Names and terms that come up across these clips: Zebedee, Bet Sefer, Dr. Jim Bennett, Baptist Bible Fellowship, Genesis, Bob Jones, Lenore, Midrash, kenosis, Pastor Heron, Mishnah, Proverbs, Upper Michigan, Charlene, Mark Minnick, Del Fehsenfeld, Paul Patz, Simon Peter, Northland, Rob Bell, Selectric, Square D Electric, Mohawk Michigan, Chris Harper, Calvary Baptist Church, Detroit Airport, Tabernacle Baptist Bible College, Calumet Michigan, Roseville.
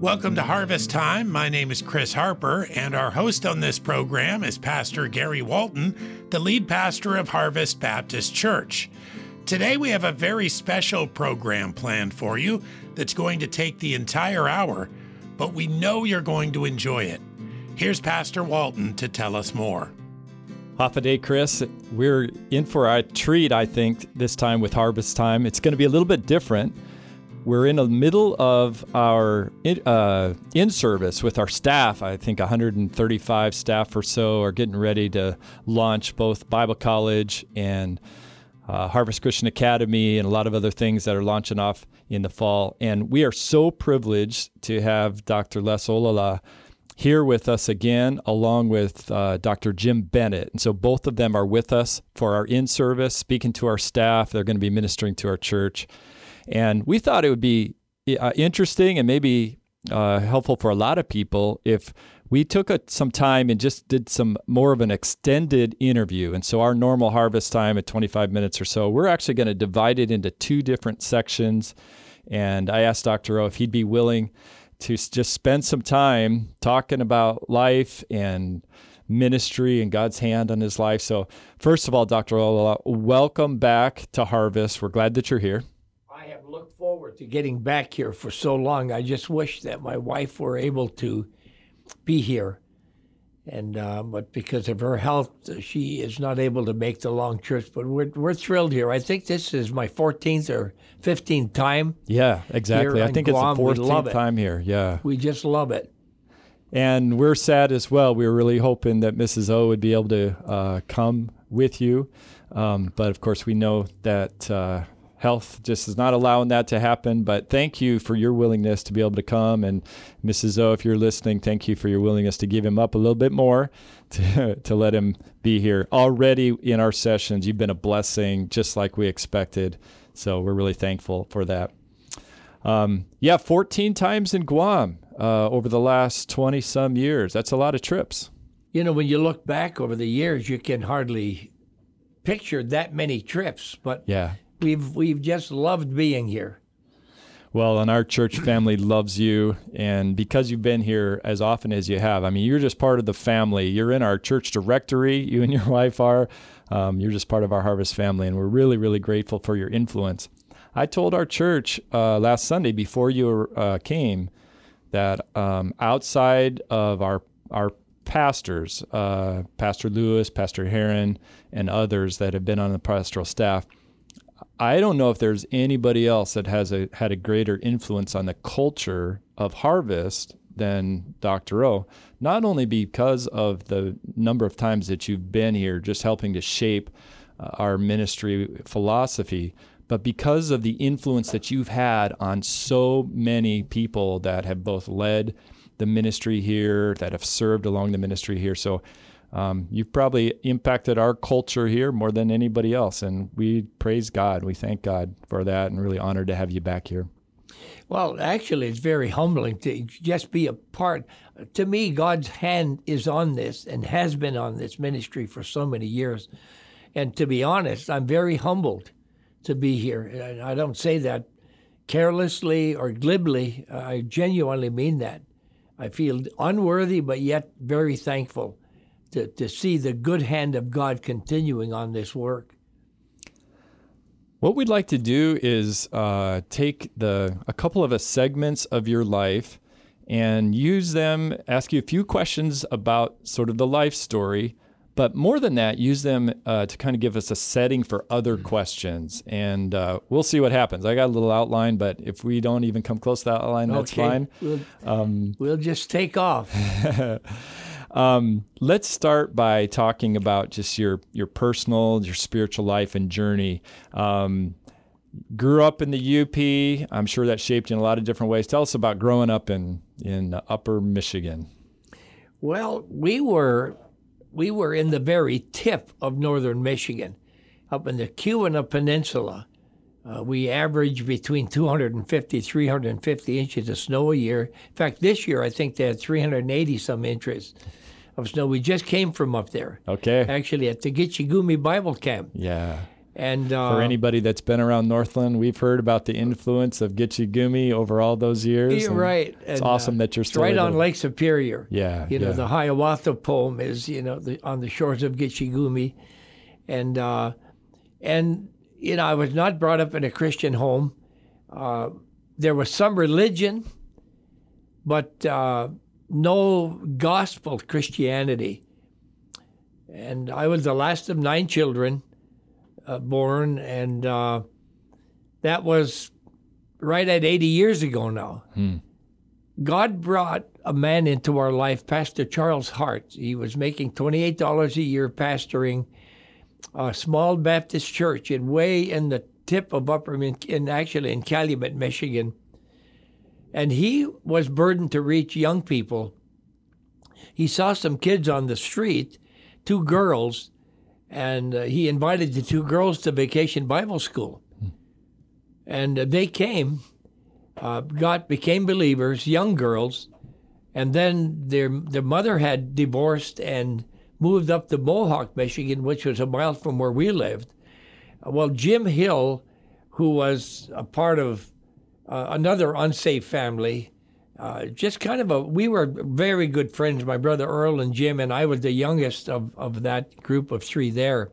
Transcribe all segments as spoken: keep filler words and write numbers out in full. Welcome to Harvest Time. My name is Chris Harper, and our host on this program is Pastor Gary Walton, the lead pastor of Harvest Baptist Church. Today we have a very special program planned for you that's going to take the entire hour, but we know you're going to enjoy it. Here's Pastor Walton to tell us more. Half a day, Chris. We're in for a treat, I think, this time with Harvest Time. It's going to be a little bit different. We're in the middle of our uh, in-service with our staff. I think one hundred thirty-five staff or so are getting ready to launch both Bible College and uh, Harvest Christian Academy and a lot of other things that are launching off in the fall. And we are so privileged to have Doctor Les Olala here with us again, along with uh, Doctor Jim Bennett. And so both of them are with us for our in-service, speaking to our staff. They're going to be ministering to our church. And we thought it would be uh, interesting and maybe uh, helpful for a lot of people if we took a, some time and just did some more of an extended interview. And so our normal Harvest Time at twenty-five minutes or so, we're actually going to divide it into two different sections. And I asked Doctor O if he'd be willing to just spend some time talking about life and ministry and God's hand on his life. So first of all, Doctor Olala, welcome back to Harvest. We're glad that you're here. I have looked forward to getting back here for so long. I just wish that my wife were able to be here. And uh, but because of her health, she is not able to make the long trips. But we're we're thrilled here. I think this is my fourteenth or fifteenth time. Yeah, exactly. I think Guam. It's the fourteenth time here. Yeah, we just love it. And we're sad as well. We were really hoping that Missus O would be able to uh, come with you, um, but of course we know that. Uh, Health just is not allowing that to happen, but thank you for your willingness to be able to come. And Missus O, if you're listening, thank you for your willingness to give him up a little bit more to, to let him be here. Already in our sessions, you've been a blessing, just like we expected. So we're really thankful for that. Um, yeah, fourteen times in Guam uh, over the last twenty-some years. That's a lot of trips. You know, when you look back over the years, you can hardly picture that many trips, but yeah. We've we've just loved being here. Well, and our church family loves you, and because you've been here as often as you have, I mean, you're just part of the family. You're in our church directory, you and your wife are. Um, you're just part of our Harvest family, and we're really, really grateful for your influence. I told our church uh, last Sunday before you uh, came that um, outside of our our pastors, uh, Pastor Lewis, Pastor Heron, and others that have been on the pastoral staff, I don't know if there's anybody else that has a, had a greater influence on the culture of Harvest than Doctor O, not only because of the number of times that you've been here, just helping to shape uh, our ministry philosophy, but because of the influence that you've had on so many people that have both led the ministry here, that have served along the ministry here. So Um, you've probably impacted our culture here more than anybody else, and we praise God. We thank God for that and really honored to have you back here. Well, actually, it's very humbling to just be a part. To me, God's hand is on this and has been on this ministry for so many years. And to be honest, I'm very humbled to be here. And I don't say that carelessly or glibly. I genuinely mean that. I feel unworthy, but yet very thankful. To, to see the good hand of God continuing on this work. What we'd like to do is uh, take the a couple of a segments of your life and use them, ask you a few questions about sort of the life story, but more than that, use them uh, to kind of give us a setting for other mm-hmm. questions. And uh, we'll see what happens. I got a little outline, but if we don't even come close to that outline, okay. That's fine. We'll, um, we'll just take off. Um, let's start by talking about just your, your personal, your spiritual life and journey. Um, grew up in the U P. I'm sure that shaped you in a lot of different ways. Tell us about growing up in, in Upper Michigan. Well, we were, we were in the very tip of northern Michigan, up in the Keweenaw Peninsula. Uh, we averaged between two hundred fifty, three hundred fifty inches of snow a year. In fact, this year, I think they had three hundred eighty some inches of snow. We just came from up there. Okay. Actually, at the Gitche Gumee Bible Camp. Yeah. And uh, for anybody that's been around Northland, we've heard about the influence of Gitche Gumee over all those years. You're right. And it's and, awesome uh, that you're still right there. On Lake Superior. Yeah. You know, yeah. the Hiawatha poem is, you know, the, on the shores of Gitche Gumee. And, uh, and you know, I was not brought up in a Christian home. Uh, there was some religion, but uh, no gospel Christianity. And I was the last of nine children uh, born, and uh, that was right at eighty years ago now. Hmm. God brought a man into our life, Pastor Charles Hart. He was making twenty-eight dollars a year pastoring a small Baptist church in way in the tip of Upper, in actually in Calumet, Michigan. And he was burdened to reach young people. He saw some kids on the street, two girls, and uh, he invited the two girls to Vacation Bible School. And uh, they came, uh, got became believers, young girls, and then their their mother had divorced and moved up to Mohawk, Michigan, which was a mile from where we lived. Well, Jim Hill, who was a part of uh, another unsafe family, uh, just kind of a, we were very good friends, my brother Earl and Jim, and I was the youngest of, of that group of three there.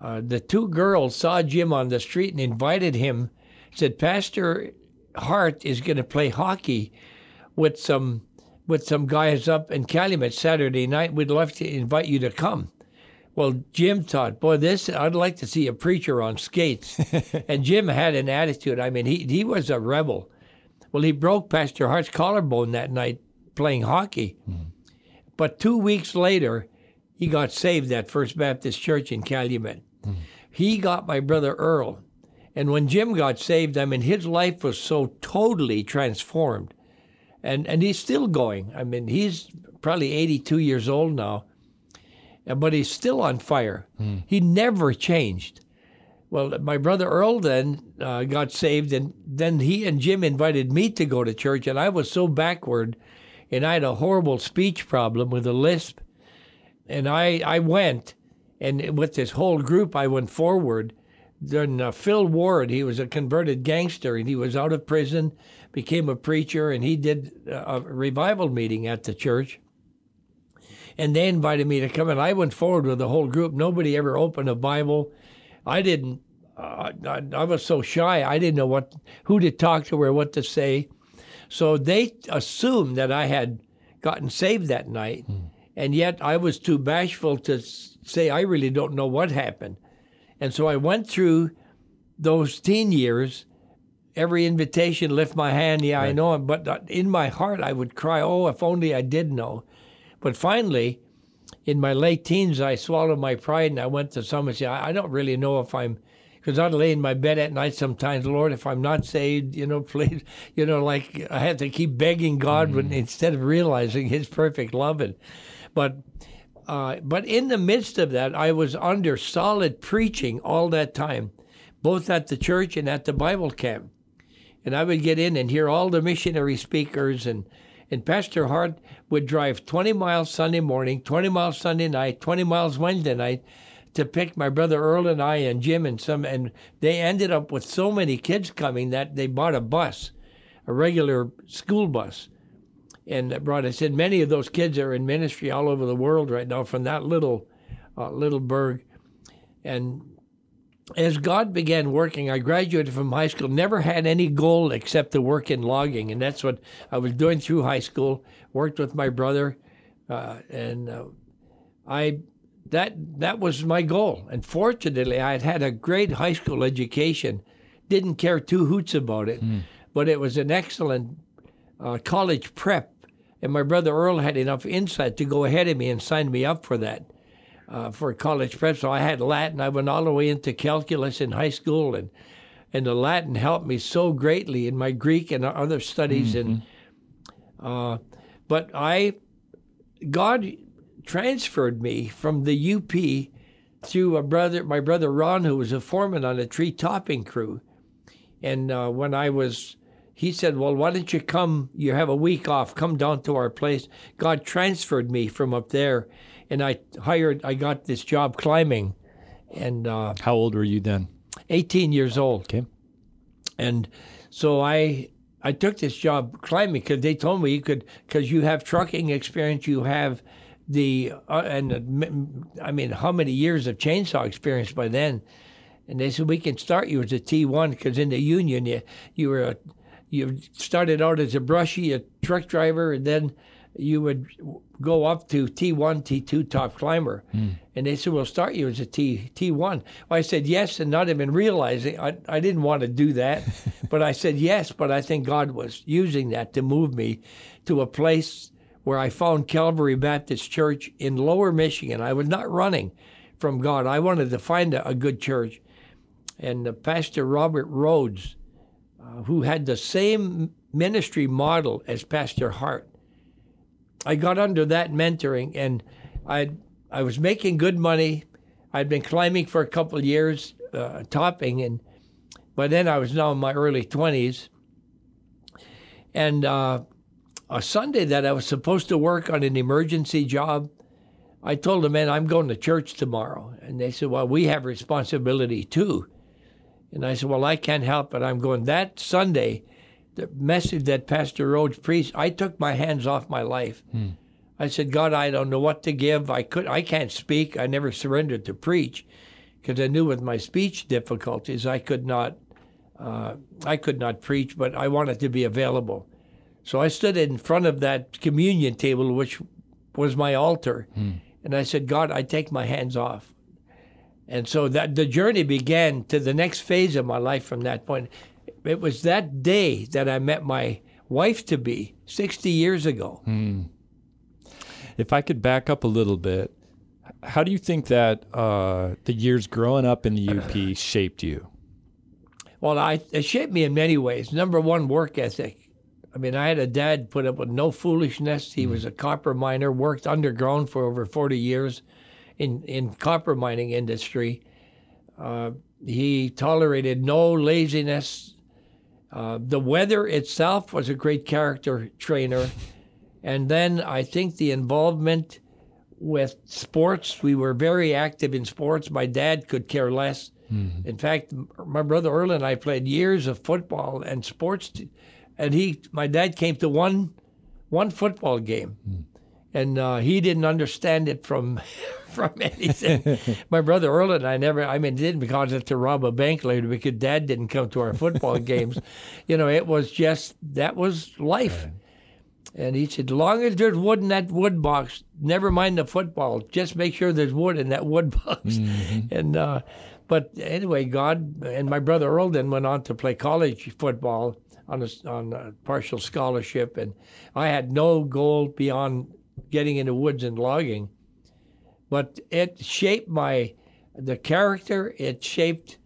Uh, the two girls saw Jim on the street and invited him, said, Pastor Hart is going to play hockey with some with some guys up in Calumet Saturday night. We'd love to invite you to come. Well, Jim thought, boy, this, I'd like to see a preacher on skates. And Jim had an attitude. I mean, he he was a rebel. Well, he broke Pastor Hart's collarbone that night playing hockey. Mm. But two weeks later, he got saved at First Baptist Church in Calumet. Mm. He got my brother Earl. And when Jim got saved, I mean, his life was so totally transformed. And and he's still going. I mean, he's probably eighty-two years old now, but he's still on fire. Mm. He never changed. Well, my brother Earl then uh, got saved, and then he and Jim invited me to go to church, and I was so backward, and I had a horrible speech problem with a lisp, and I, I went, and with this whole group, I went forward. Then uh, Phil Ward, he was a converted gangster, and he was out of prison, became a preacher, and he did a revival meeting at the church. And they invited me to come, and I went forward with the whole group. Nobody ever opened a Bible. I didn't, uh, I, I was so shy, I didn't know what, who to talk to or what to say. So they assumed that I had gotten saved that night, mm. and yet I was too bashful to say, I really don't know what happened. And so I went through those teen years, every invitation, lift my hand, yeah, right. I know him, but in my heart I would cry, oh, if only I did know. But finally, in my late teens, I swallowed my pride and I went to someone and said, I don't really know if I'm, because I'd lay in my bed at night sometimes, Lord, if I'm not saved, you know, please, you know, like I had to keep begging God mm-hmm. when, instead of realizing his perfect love. And, but... Uh, but in the midst of that, I was under solid preaching all that time, both at the church and at the Bible camp. And I would get in and hear all the missionary speakers, and, and Pastor Hart would drive twenty miles Sunday morning, twenty miles Sunday night, twenty miles Wednesday night to pick my brother Earl and I and Jim and some, and they ended up with so many kids coming that they bought a bus, a regular school bus. And that brought us in. Many of those kids are in ministry all over the world right now from that little uh, little burg. And as God began working, I graduated from high school, never had any goal except to work in logging. And that's what I was doing through high school, worked with my brother. Uh, and uh, I that that was my goal. And fortunately, I had had a great high school education, didn't care two hoots about it, mm. but it was an excellent Uh, college prep, and my brother Earl had enough insight to go ahead of me and sign me up for that, uh, for college prep. So I had Latin. I went all the way into calculus in high school, and and the Latin helped me so greatly in my Greek and other studies. Mm-hmm. And uh, but I, God transferred me from the U P through a brother, my brother Ron, who was a foreman on a tree topping crew, and uh, when I was. He said, well, why don't you come, you have a week off, come down to our place. God transferred me from up there, and I hired, I got this job climbing And uh, how old were you then? eighteen years old. Okay. And so I I took this job climbing because they told me you could, because you have trucking experience, you have the uh, and uh, I mean how many years of chainsaw experience by then? And they said we can start you as a T one because in the union you you were a, you started out as a brushy a truck driver and then you would go up to T one, T two top climber. Mm. And they said, we'll start you as a T, T1. Well, I said yes and not even realizing. I, I didn't want to do that, but I said yes. But I think God was using that to move me to a place where I found Calvary Baptist Church in Lower Michigan. I was not running from God. I wanted to find a, a good church. And the Pastor Robert Rhodes, uh, who had the same ministry model as Pastor Hart, I got under that mentoring, and I I was making good money. I'd been climbing for a couple of years, uh, topping, and by then I was now in my early twenties. And uh, a Sunday that I was supposed to work on an emergency job, I told the men, I'm going to church tomorrow. And they said, well, we have responsibility too. And I said, well, I can't help it. I'm going that Sunday. The message that Pastor Rhodes preached, I took my hands off my life. Hmm. I said, God, I don't know what to give. I could, I can't speak. I never surrendered to preach because I knew with my speech difficulties, I could not, uh, I could not preach, but I wanted to be available. So I stood in front of that communion table, which was my altar. Hmm. And I said, God, I take my hands off. And so that the journey began to the next phase of my life from that point. It was that day that I met my wife-to-be sixty years ago. Mm. If I could back up a little bit, how do you think that uh, the years growing up in the U P shaped you? Well, I, it shaped me in many ways. Number one, work ethic. I mean, I had a dad put up with no foolishness. He mm. was a copper miner, worked underground for over forty years in, in copper mining industry. Uh, he tolerated no laziness. Uh, the weather itself was a great character trainer. And then I think the involvement with sports, we were very active in sports. My dad could care less. Mm-hmm. In fact, my brother Earl and I played years of football and sports. And he, my dad came to one one football game. Mm. And uh, he didn't understand it from from anything. My brother Earl and I never, I mean, didn't cause it to rob a bank later because Dad didn't come to our football games. You know, it was just, that was life. Right. And he said, long as there's wood in that wood box, never mind the football, just make sure there's wood in that wood box. Mm-hmm. And uh, but anyway, God, and my brother Earl then went on to play college football on a, on a partial scholarship. And I had no goal beyond getting into woods and logging, but it shaped my, the character, it shaped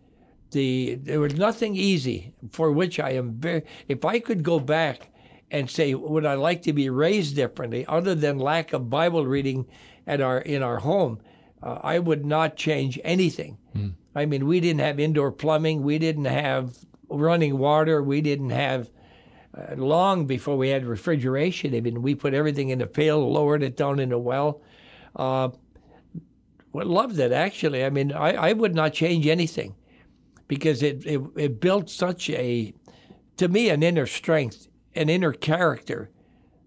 the, there was nothing easy for which I am very, if I could go back and say, would I like to be raised differently other than lack of Bible reading at our, in our home, uh, I would not change anything. Mm. I mean, we didn't have indoor plumbing, we didn't have running water, we didn't have Uh, long before we had refrigeration, I mean, we put everything in a pail, lowered it down in a well. Uh, loved it, actually. I mean, I, I would not change anything because it, it, it built such a, to me, an inner strength, an inner character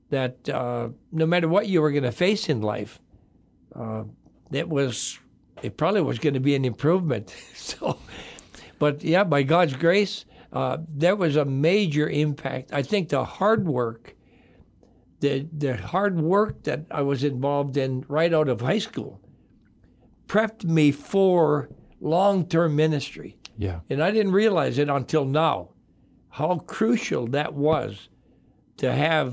that uh, no matter what you were going to face in life, uh, it was, it probably was going to be an improvement. So, but yeah, by God's grace, Uh, there was a major impact. I think the hard work, the the hard work that I was involved in right out of high school prepped me for long-term ministry. Yeah. And I didn't realize it until now, how crucial that was to have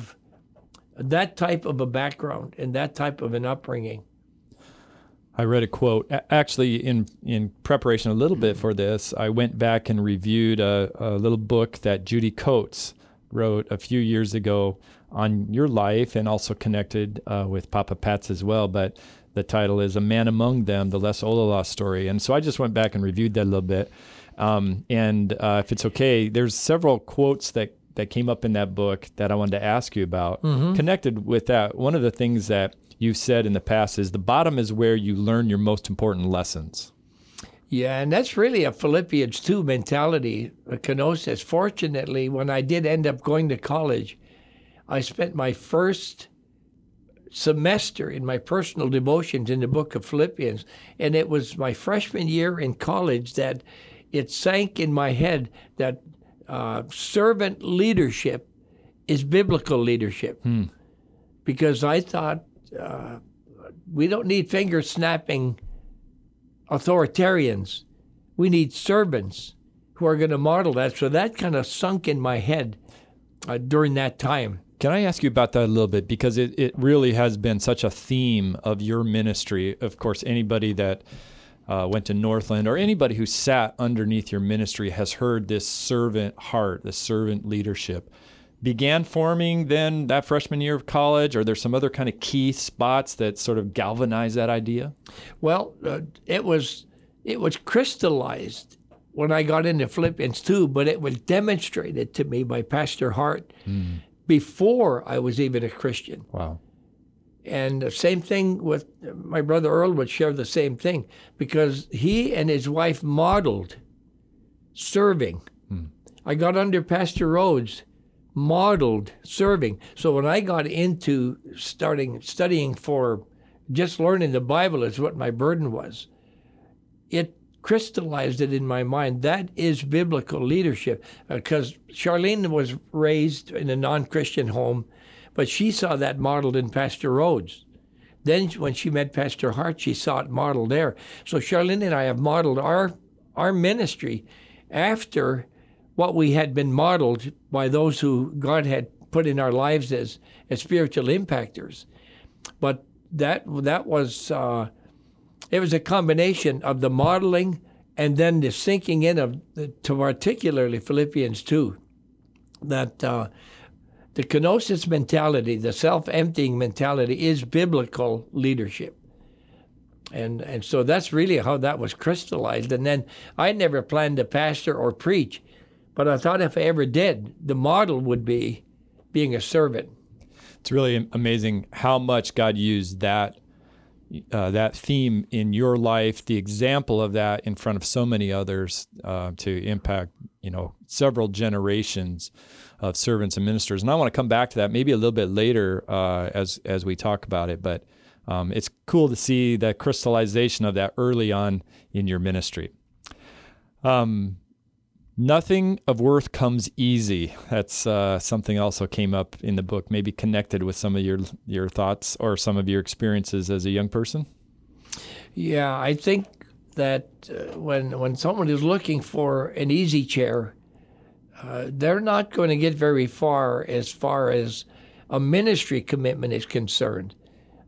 that type of a background and that type of an upbringing. I read a quote. Actually, in, in preparation a little bit for this, I went back and reviewed a, a little book that Judy Coates wrote a few years ago on your life and also connected uh, with Papa Pat's as well. But the title is A Man Among Them, The Les Olala Story. And so I just went back and reviewed that a little bit. Um, and uh, if it's okay, there's several quotes that, that came up in that book that I wanted to ask you about. Mm-hmm. Connected with that, one of the things that you've said in the past is the bottom is where you learn your most important lessons. Yeah, and that's really a Philippians two mentality, a kenosis. Fortunately, when I did end up going to college, I spent my first semester in my personal devotions in the book of Philippians, and it was my freshman year in college that it sank in my head that uh, servant leadership is biblical leadership. Hmm. Because I thought uh, we don't need finger-snapping authoritarians. We need servants who are going to model that. So that kind of sunk in my head uh, during that time. Can I ask you about that a little bit? Because it, it really has been such a theme of your ministry. Of course, anybody that uh, went to Northland or anybody who sat underneath your ministry has heard this servant heart, this servant leadership. Began forming then that freshman year of college? Are there some other kind of key spots that sort of galvanized that idea? Well, uh, it was it was crystallized when I got into Philippians two, but it was demonstrated to me by Pastor Hart mm. before I was even a Christian. Wow. And the same thing with my brother Earl would share the same thing, because he and his wife modeled serving. Mm. I got under Pastor Rhodes, modeled serving. So when I got into starting studying for just learning the Bible is what my burden was, it crystallized it in my mind. That is biblical leadership. Because uh, Charlene was raised in a non-Christian home, but she saw that modeled in Pastor Rhodes. Then when she met Pastor Hart, she saw it modeled there. So Charlene and I have modeled our our ministry after what we had been modeled by those who God had put in our lives as, as spiritual impactors. But that that was, uh, it was a combination of the modeling and then the sinking in of, the, to particularly Philippians two, that uh, the kenosis mentality, the self-emptying mentality, is biblical leadership. And and so that's really how that was crystallized. And then I never planned to pastor or preach, but I thought if I ever did, the model would be being a servant. It's really amazing how much God used that uh, that theme in your life, the example of that in front of so many others uh, to impact, you know, several generations of servants and ministers. And I want to come back to that maybe a little bit later uh, as as we talk about it. But um, it's cool to see the crystallization of that early on in your ministry. Um. Nothing of worth comes easy. That's uh, something also came up in the book, maybe connected with some of your your thoughts or some of your experiences as a young person. Yeah, I think that uh, when when someone is looking for an easy chair, uh, they're not going to get very far as far as a ministry commitment is concerned.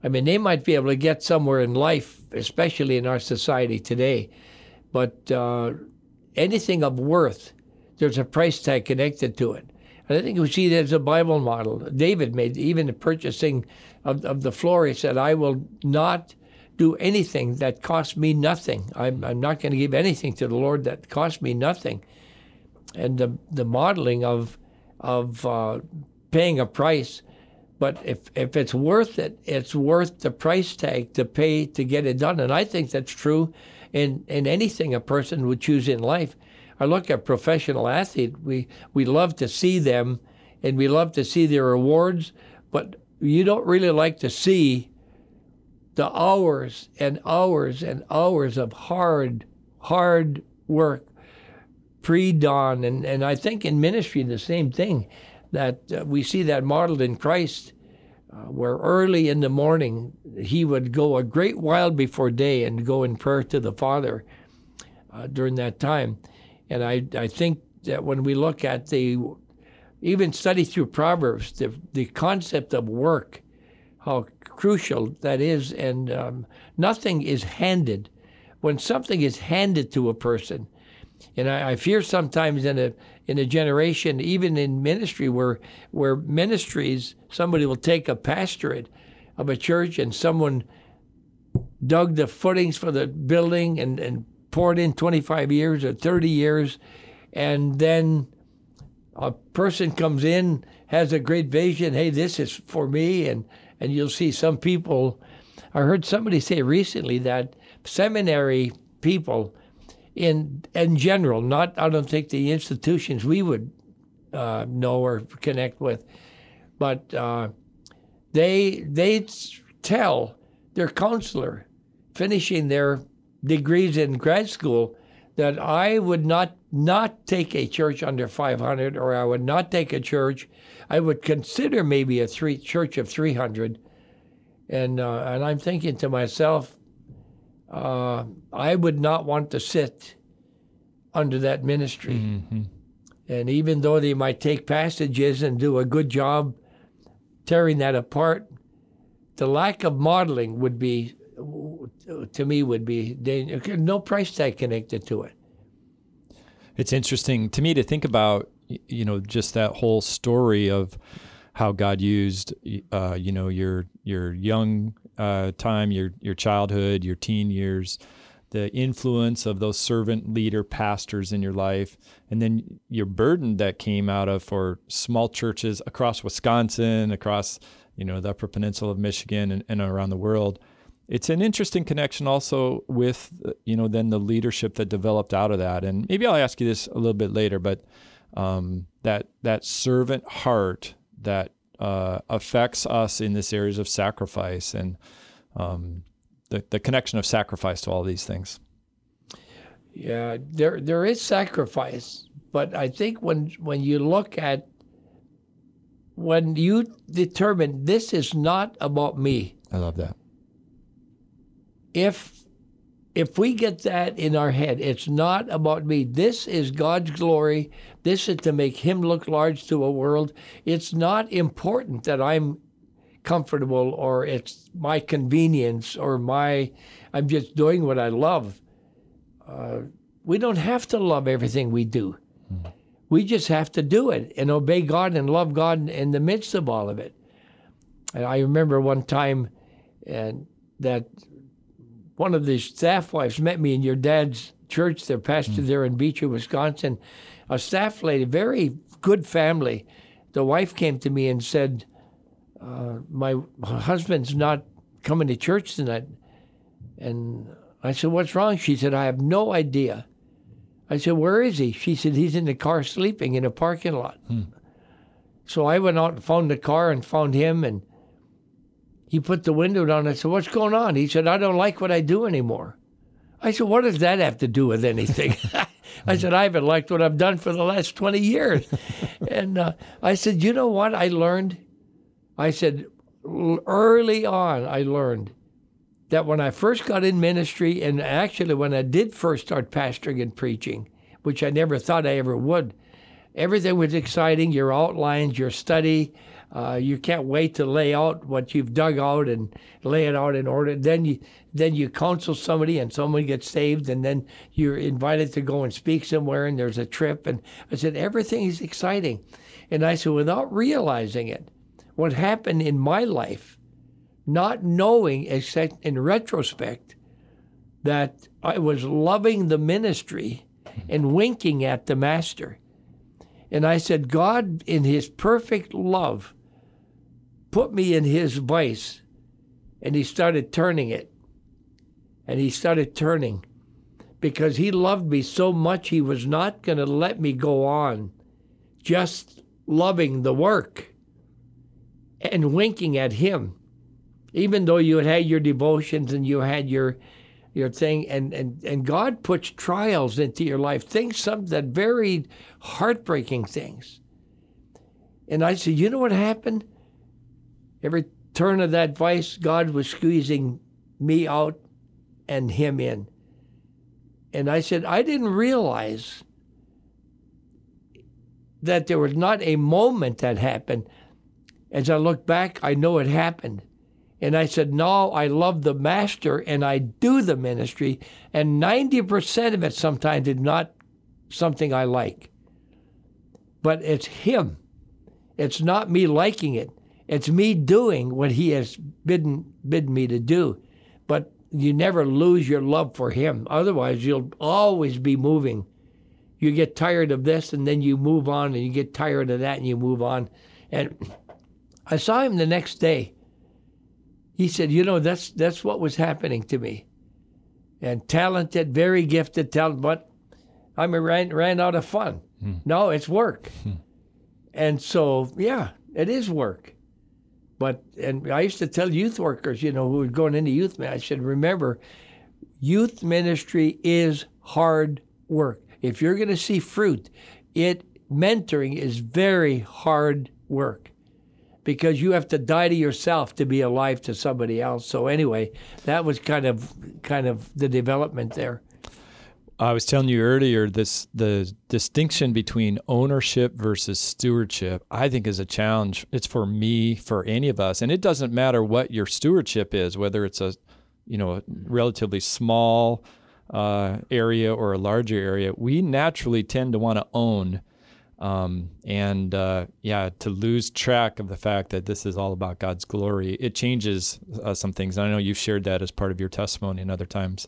I mean, they might be able to get somewhere in life, especially in our society today, but uh, anything of worth, there's a price tag connected to it. And I think we see that as a Bible model. David made even the purchasing of, of the floor. He said, I will not do anything that costs me nothing. I'm, I'm not going to give anything to the Lord that costs me nothing. And the, the modeling of of uh, paying a price. But if, if it's worth it, it's worth the price tag to pay to get it done. And I think that's true in, in anything a person would choose in life. I look at professional athletes. We, we love to see them, and we love to see their awards, but you don't really like to see the hours and hours and hours of hard, hard work pre-dawn. And, and I think in ministry, the same thing, that uh, we see that modeled in Christ, uh, where early in the morning he would go a great while before day and go in prayer to the Father uh, during that time. And I, I think that when we look at the, even study through Proverbs, the, the concept of work, how crucial that is, and um, nothing is handed. When something is handed to a person, and I, I fear sometimes in a in a generation, even in ministry, where where ministries, somebody will take a pastorate of a church and someone dug the footings for the building and, and poured in twenty-five years or thirty years, and then a person comes in, has a great vision, hey, this is for me, and, and you'll see some people. I heard somebody say recently that seminary people in in general, not, I don't think the institutions we would uh, know or connect with, but uh, they they tell their counselor, finishing their degrees in grad school, that I would not not take a church under five hundred, or I would not take a church. I would consider maybe a three church of three hundred. And uh, and I'm thinking to myself, uh, I would not want to sit under that ministry. Mm-hmm. And even though they might take passages and do a good job tearing that apart, the lack of modeling would be, to me, would be dangerous. No price tag connected to it. It's interesting to me to think about, you know, just that whole story of how God used, uh, you know, your your young uh, time, your your childhood, your teen years, the influence of those servant leader pastors in your life, and then your burden that came out of for small churches across Wisconsin, across, you know, the Upper Peninsula of Michigan, and, and around the world. It's an interesting connection also with, you know, then the leadership that developed out of that. And maybe I'll ask you this a little bit later, but um, that that servant heart that uh, affects us in this areas of sacrifice and um, the, the connection of sacrifice to all these things. Yeah, there there is sacrifice, but I think when when you look at, when you determine this is not about me. I love that. If if we get that in our head, it's not about me. This is God's glory. This is to make him look large to a world. It's not important that I'm comfortable or it's my convenience or my, I'm just doing what I love. Uh, we don't have to love everything we do. Mm. We just have to do it and obey God and love God in the midst of all of it. And I remember one time and that... one of the staff wives met me in your dad's church, their pastor there in Beecher, Wisconsin. A staff lady, very good family. The wife came to me and said, uh, my husband's not coming to church tonight. And I said, what's wrong? She said, I have no idea. I said, where is he? She said, he's in the car sleeping in a parking lot. Hmm. So I went out and found the car and found him, and he put the window down. I said, what's going on? He said, I don't like what I do anymore. I said, what does that have to do with anything? I said, I haven't liked what I've done for the last twenty years. And uh, I said, you know what I learned? I said, early on I learned that when I first got in ministry, and actually when I did first start pastoring and preaching, which I never thought I ever would, everything was exciting, your outlines, your study. Uh, you can't wait to lay out what you've dug out and lay it out in order. Then you then you counsel somebody and someone gets saved, and then you're invited to go and speak somewhere, and there's a trip. And I said, everything is exciting. And I said, without realizing it, what happened in my life, not knowing except in retrospect that I was loving the ministry and winking at the master. And I said, God, in his perfect love, put me in his vice, and he started turning it. And he started turning because he loved me so much he was not going to let me go on just loving the work and winking at him. Even though you had had your devotions and you had your your thing, and, and, and God puts trials into your life, things, some that very heartbreaking things. And I said, you know what happened? Every turn of that vice, God was squeezing me out and him in. And I said, I didn't realize that there was not a moment that happened. As I look back, I know it happened. And I said, no, I love the master and I do the ministry. And ninety percent of it sometimes is not something I like. But it's him. It's not me liking it. It's me doing what he has bidden, bidden me to do. But you never lose your love for him. Otherwise, you'll always be moving. You get tired of this and then you move on, and you get tired of that and you move on. And I saw him the next day. He said, you know, that's that's what was happening to me. And talented, very gifted, talented, but I mean, ran, ran out of fun. Hmm. No, it's work. Hmm. And so, yeah, it is work. But, and I used to tell youth workers, you know, who were going into youth, I said, remember, youth ministry is hard work. If you're going to see fruit, it mentoring is very hard work because you have to die to yourself to be alive to somebody else. So anyway, that was kind of kind of the development there. I was telling you earlier, this the distinction between ownership versus stewardship, I think, is a challenge. It's for me, for any of us. And it doesn't matter what your stewardship is, whether it's a, you know, a relatively small uh, area or a larger area. We naturally tend to want to own um, and, uh, yeah, to lose track of the fact that this is all about God's glory. It changes uh, some things. And I know you've shared that as part of your testimony in other times.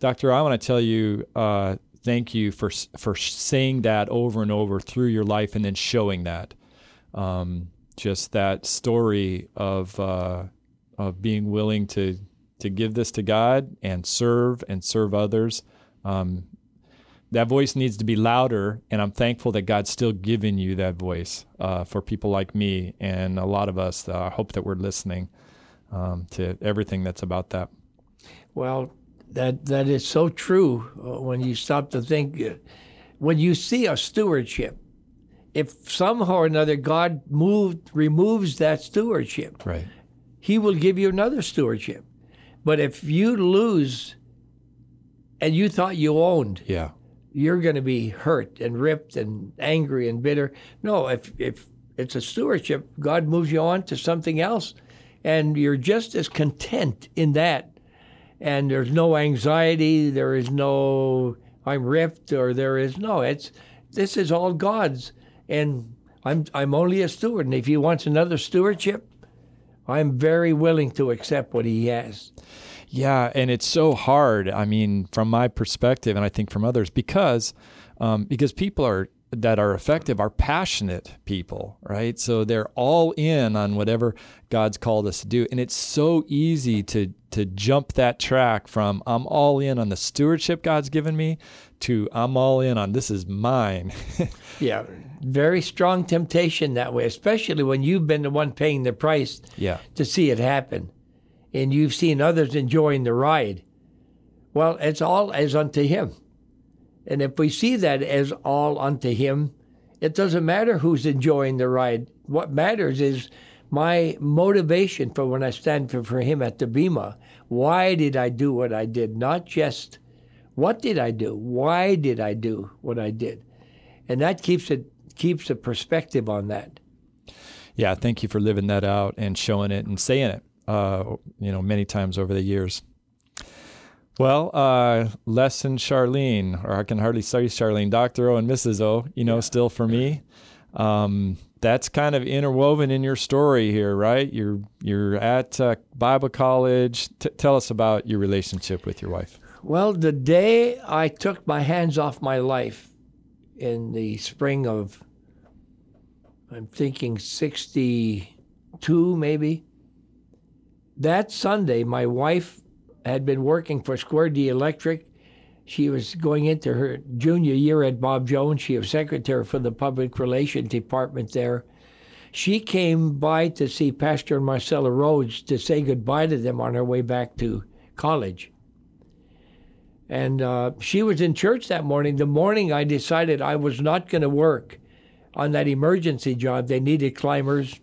Doctor, I want to tell you, uh, thank you for for saying that over and over through your life, and then showing that, um, just that story of uh, of being willing to to give this to God and serve and serve others. Um, that voice needs to be louder, and I'm thankful that God's still giving you that voice uh, for people like me and a lot of us. I uh, hope that we're listening um, to everything that's about that. Well. That that is so true uh, when you stop to think. Uh, when you see a stewardship, if somehow or another God moved removes that stewardship, right, He will give you another stewardship. But if you lose, and you thought you owned, yeah, you're going to be hurt and ripped and angry and bitter. No, if if it's a stewardship, God moves you on to something else, and you're just as content in that. And there's no anxiety, there is no, I'm ripped, or there is no, it's, this is all God's, and I'm I'm only a steward, and if He wants another stewardship, I'm very willing to accept what He has. Yeah, and it's so hard, I mean, from my perspective, and I think from others, because um, because people are, that are effective are passionate people, right? So they're all in on whatever God's called us to do. And it's so easy to to jump that track from I'm all in on the stewardship God's given me to I'm all in on this is mine. Yeah, very strong temptation that way, especially when you've been the one paying the price yeah. to see it happen. And you've seen others enjoying the ride. Well, it's all as unto Him. And if we see that as all unto Him, it doesn't matter who's enjoying the ride. What matters is my motivation for when I stand for, for Him at the bema. Why did I do what I did? Not just what did I do? Why did I do what I did? And that keeps it keeps a perspective on that. Yeah, thank you for living that out and showing it and saying it, uh, you know, many times over the years. Well, uh, Les and Charlene, or I can hardly say Charlene, Doctor O and Missus O, you know, yeah. still for me. Um, that's kind of interwoven in your story here, right? You're you're at uh, Bible college. T- tell us about your relationship with your wife. Well, the day I took my hands off my life in the spring of, I'm thinking sixty-two maybe, that Sunday my wife had been working for Square D Electric. She was going into her junior year at Bob Jones. She was secretary for the public relations department there. She came by to see Pastor and Marcella Rhodes to say goodbye to them on her way back to college. And uh, she was in church that morning. The morning I decided I was not going to work on that emergency job. They needed climbers.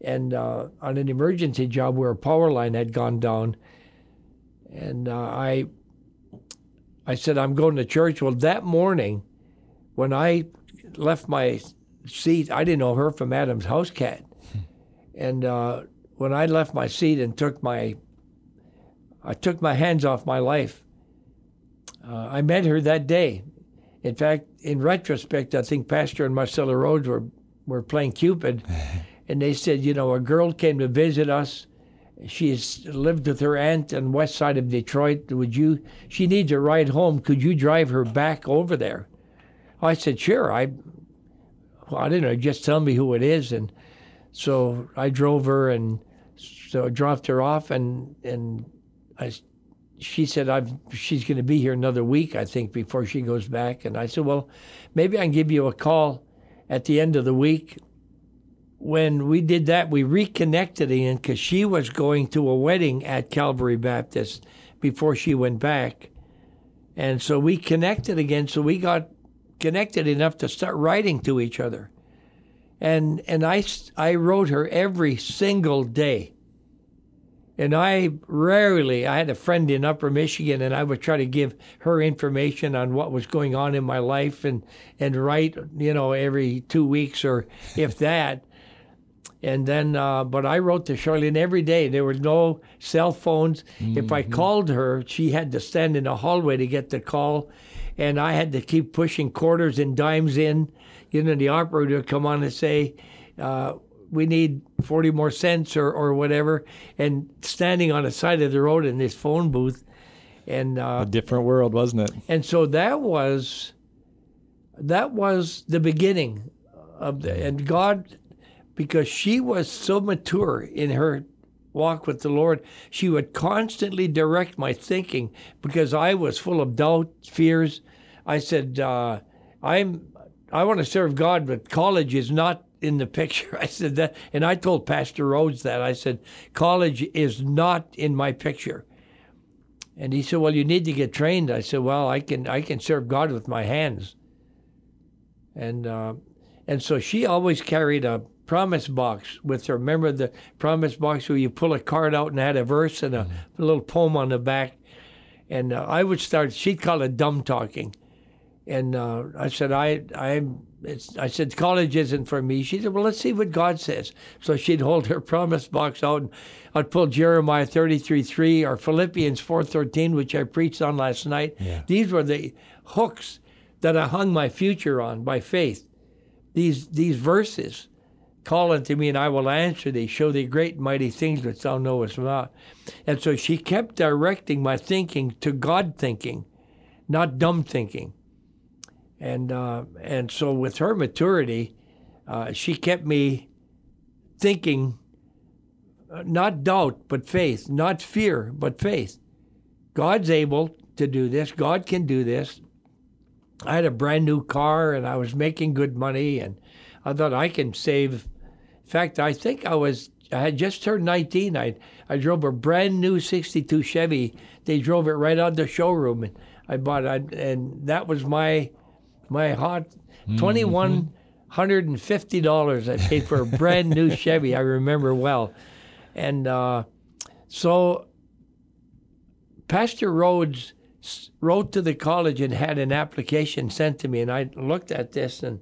And uh, on an emergency job where a power line had gone down, And uh, I I said, I'm going to church. Well, that morning, when I left my seat, I didn't know her from Adam's house cat. And uh, when I left my seat and took my, I took my hands off my life, uh, I met her that day. In fact, in retrospect, I think Pastor and Marcella Rhodes were, were playing Cupid. And they said, you know, a girl came to visit us. She's lived with her aunt on west side of Detroit. Would you? She needs a ride home. Could you drive her back over there? I said, sure. I, well, I didn't know. Just tell me who it is. And so I drove her and so dropped her off. And and I she said, I've, she's going to be here another week, I think, before she goes back. And I said, well, maybe I can give you a call at the end of the week. When we did that, we reconnected Ian because she was going to a wedding at Calvary Baptist before she went back. And so we connected again. So we got connected enough to start writing to each other. And and I, I wrote her every single day. And I rarely, I had a friend in Upper Michigan, and I would try to give her information on what was going on in my life and, and write, you know, every two weeks or if that. And then, uh, but I wrote to Charlene every day. There were no cell phones. Mm-hmm. If I called her, she had to stand in the hallway to get the call. And I had to keep pushing quarters and dimes in. You know, the operator would come on and say, uh, we need forty more cents or, or whatever, and standing on the side of the road in this phone booth. And uh, a different world, wasn't it? And so that was that was the beginning of the, and God, because she was so mature in her walk with the Lord, she would constantly direct my thinking because I was full of doubt, fears. I said, uh, I'm I want to serve God, but college is not in the picture. I said that, and I told Pastor Rhodes that. I said, college is not in my picture. And he said, well, you need to get trained. I said, well, I can I can serve God with my hands. And uh, and so she always carried a promise box with her. Remember the promise box where you pull a card out and had a verse and a mm-hmm. little poem on the back? And uh, I would start, she'd call it dumb talking. And uh, I said, I, I'm, It's, I said, college isn't for me. She said, well, let's see what God says. So she'd hold her promise box out, and I'd pull Jeremiah thirty-three three or Philippians four thirteen, which I preached on last night. Yeah. These were the hooks that I hung my future on by faith. These these verses, call unto me, and I will answer thee, show thee great and mighty things which thou knowest not. And so she kept directing my thinking to God thinking, not dumb thinking. And uh, and so with her maturity, uh, she kept me thinking, uh, not doubt, but faith, not fear, but faith. God's able to do this. God can do this. I had a brand new car, and I was making good money, and I thought I can save. In fact, I think I was, I had just turned nineteen. I I drove a brand new sixty-two Chevy. They drove it right out of the showroom, and I bought it, and that was my... My hot twenty-one hundred and fifty dollars I paid for a brand new Chevy. I remember well, and uh, so Pastor Rhodes wrote to the college and had an application sent to me, and I looked at this and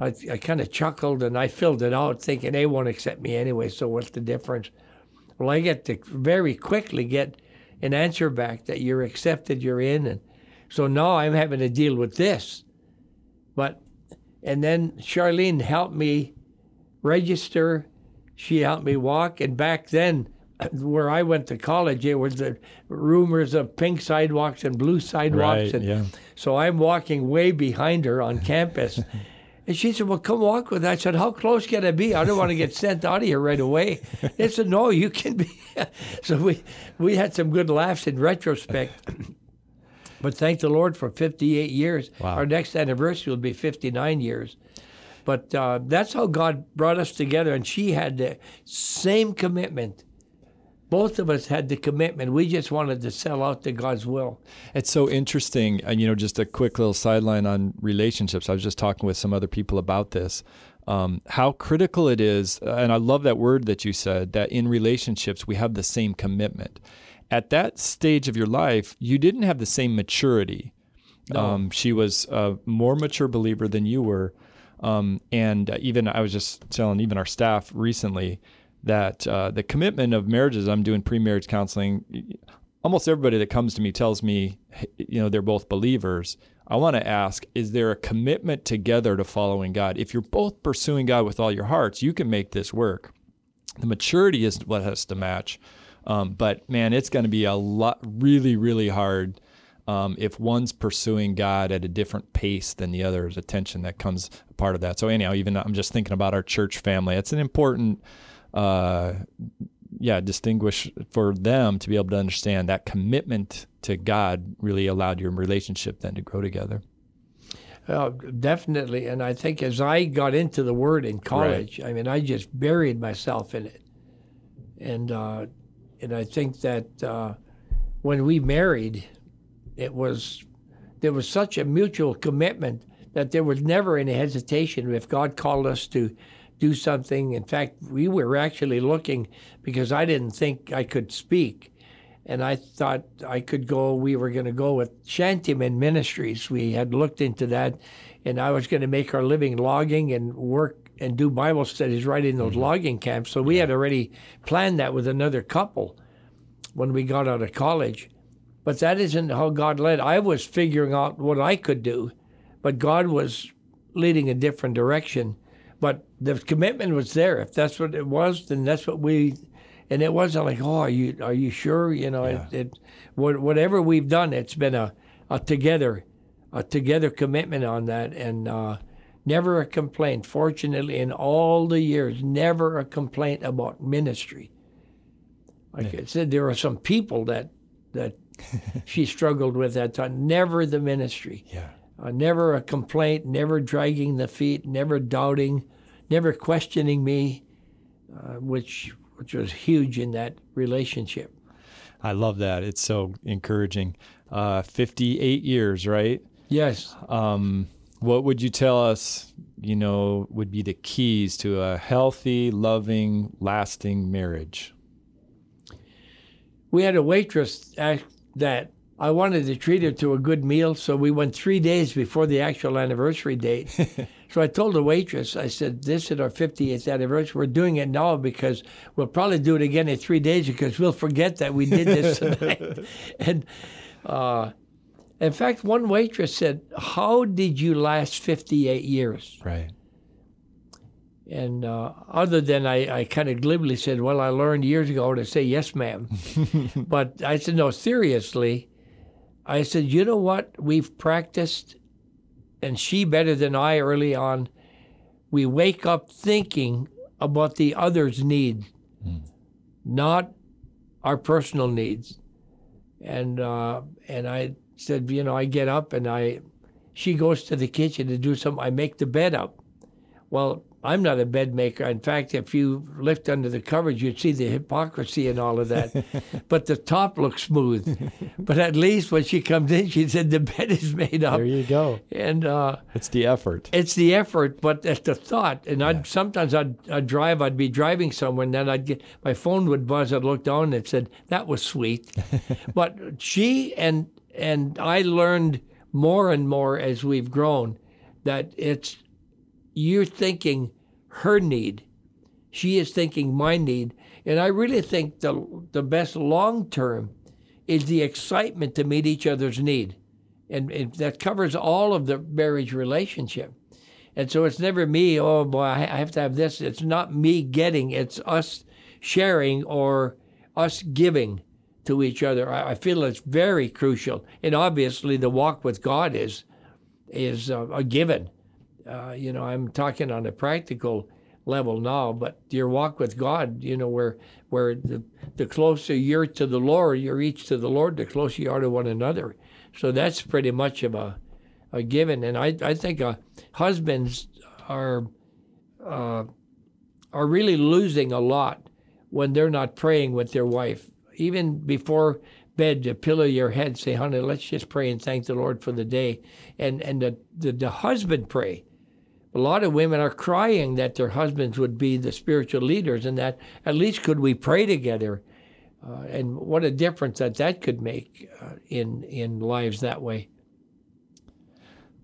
I, I kind of chuckled and I filled it out, thinking they won't accept me anyway. So what's the difference? Well, I get to very quickly get an answer back that you're accepted, you're in, and so now I'm having to deal with this. But, and then Charlene helped me register. She helped me walk. And back then, where I went to college, it was the rumors of pink sidewalks and blue sidewalks. Right, and yeah. So I'm walking way behind her on campus. And she said, well, come walk with us. I said, how close can I be? I don't want to get sent out of here right away. They said, no, you can be. So we, we had some good laughs in retrospect. But thank the Lord for fifty-eight years. Wow. Our next anniversary will be fifty-nine years. But uh, that's how God brought us together. And she had the same commitment. Both of us had the commitment. We just wanted to sell out to God's will. It's so interesting. And, you know, just a quick little sideline on relationships. I was just talking with some other people about this. Um, how critical it is. And I love that word that you said, that in relationships, we have the same commitment. At that stage of your life, you didn't have the same maturity. No. Um, she was a more mature believer than you were. Um, and even I was just telling even our staff recently that uh, the commitment of marriages, I'm doing pre-marriage counseling. Almost everybody that comes to me tells me, you know, they're both believers. I want to ask, is there a commitment together to following God? If you're both pursuing God with all your hearts, you can make this work. The maturity is what has to match. Um, but man, it's going to be a lot, really, really hard um, if one's pursuing God at a different pace than the other's attention that comes part of that. So anyhow, even I'm just thinking about our church family. It's an important uh, yeah, distinguish for them to be able to understand that commitment to God really allowed your relationship then to grow together. Uh, definitely. And I think as I got into the Word in college, right. I mean, I just buried myself in it. And uh, and I think that uh, when we married, it was there was such a mutual commitment that there was never any hesitation if God called us to do something. In fact, we were actually looking, because I didn't think I could speak. And I thought I could go, we were going to go with Shantyman Ministries. We had looked into that, and I was going to make our living logging and work and do Bible studies right in those mm-hmm. logging camps. So we yeah. had already planned that with another couple when we got out of college. But that isn't how God led. I was figuring out what I could do, but God was leading a different direction. But the commitment was there. If that's what it was, then that's what we... And it wasn't like, oh, are you are you sure? You know, yeah. it, it whatever we've done, it's been a, a together, a together commitment on that, and uh, never a complaint. Fortunately, in all the years, never a complaint about ministry. Like yeah. I said, there were some people that that she struggled with at that time. Never the ministry. Yeah. Uh, never a complaint. Never dragging the feet. Never doubting. Never questioning me, uh, which. which was huge in that relationship. I love that. It's so encouraging. Uh, fifty-eight years, right? Yes. Um, what would you tell us, you know, would be the keys to a healthy, loving, lasting marriage? We had a waitress ask that. I wanted to treat her to a good meal, so we went three days before the actual anniversary date. So I told the waitress, I said, this is our fiftieth anniversary. We're doing it now because we'll probably do it again in three days because we'll forget that we did this tonight. And uh, in fact, one waitress said, how did you last fifty-eight years? Right. And uh, other than I, I kind of glibly said, well, I learned years ago to say yes, ma'am. But I said, no, seriously. I said, you know what? We've practiced, and she better than I early on, we wake up thinking about the other's need, mm. not our personal needs. And uh, and I said, you know, I get up and I, she goes to the kitchen to do something. I make the bed up. Well, I'm not a bed maker. In fact, if you lift under the covers, you'd see the hypocrisy and all of that. But the top looks smooth. But at least when she comes in, she said, the bed is made up. There you go. And uh, it's the effort. It's the effort, but it's the thought. And yeah. I'd, sometimes I'd, I'd drive, I'd be driving somewhere, and then I'd get, my phone would buzz, I'd look down, and it said, that was sweet. But she and and I learned more and more as we've grown that it's, you're thinking her need. She is thinking my need. And I really think the the best long-term is the excitement to meet each other's need. And, and that covers all of the marriage relationship. And so it's never me, oh, boy, I have to have this. It's not me getting. It's us sharing or us giving to each other. I, I feel it's very crucial. And obviously the walk with God is, is a, a given. Uh, you know, I'm talking on a practical level now, but your walk with God, you know, where where the, the closer you're to the Lord, you're each to the Lord, the closer you are to one another. So that's pretty much of a, a given. And I, I think uh, husbands are uh, are really losing a lot when they're not praying with their wife. Even before bed, to pillow your head, say, honey, let's just pray and thank the Lord for the day. And and the, the, the husband pray. A lot of women are crying that their husbands would be the spiritual leaders and that at least could we pray together. Uh, and what a difference that that could make uh, in in lives that way.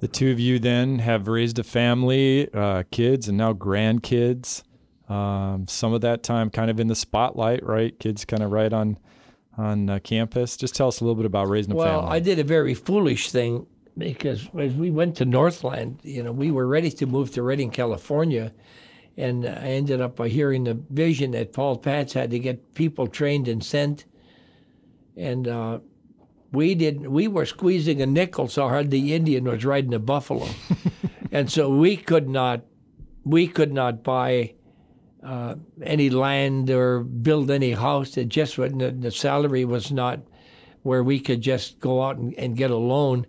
The two of you then have raised a family, uh, kids and now grandkids. Um, some of that time kind of in the spotlight, right? Kids kind of right on on uh, campus. Just tell us a little bit about raising a well, family. Well, I did a very foolish thing. Because as we went to Northland, you know, we were ready to move to Redding, California, and I ended up by hearing the vision that Paul Patz had to get people trained and sent, and uh, we didn't. We were squeezing a nickel so hard the Indian was riding a buffalo, and so we could not, we could not buy uh, any land or build any house. It just wasn't, the salary was not where we could just go out and, and get a loan.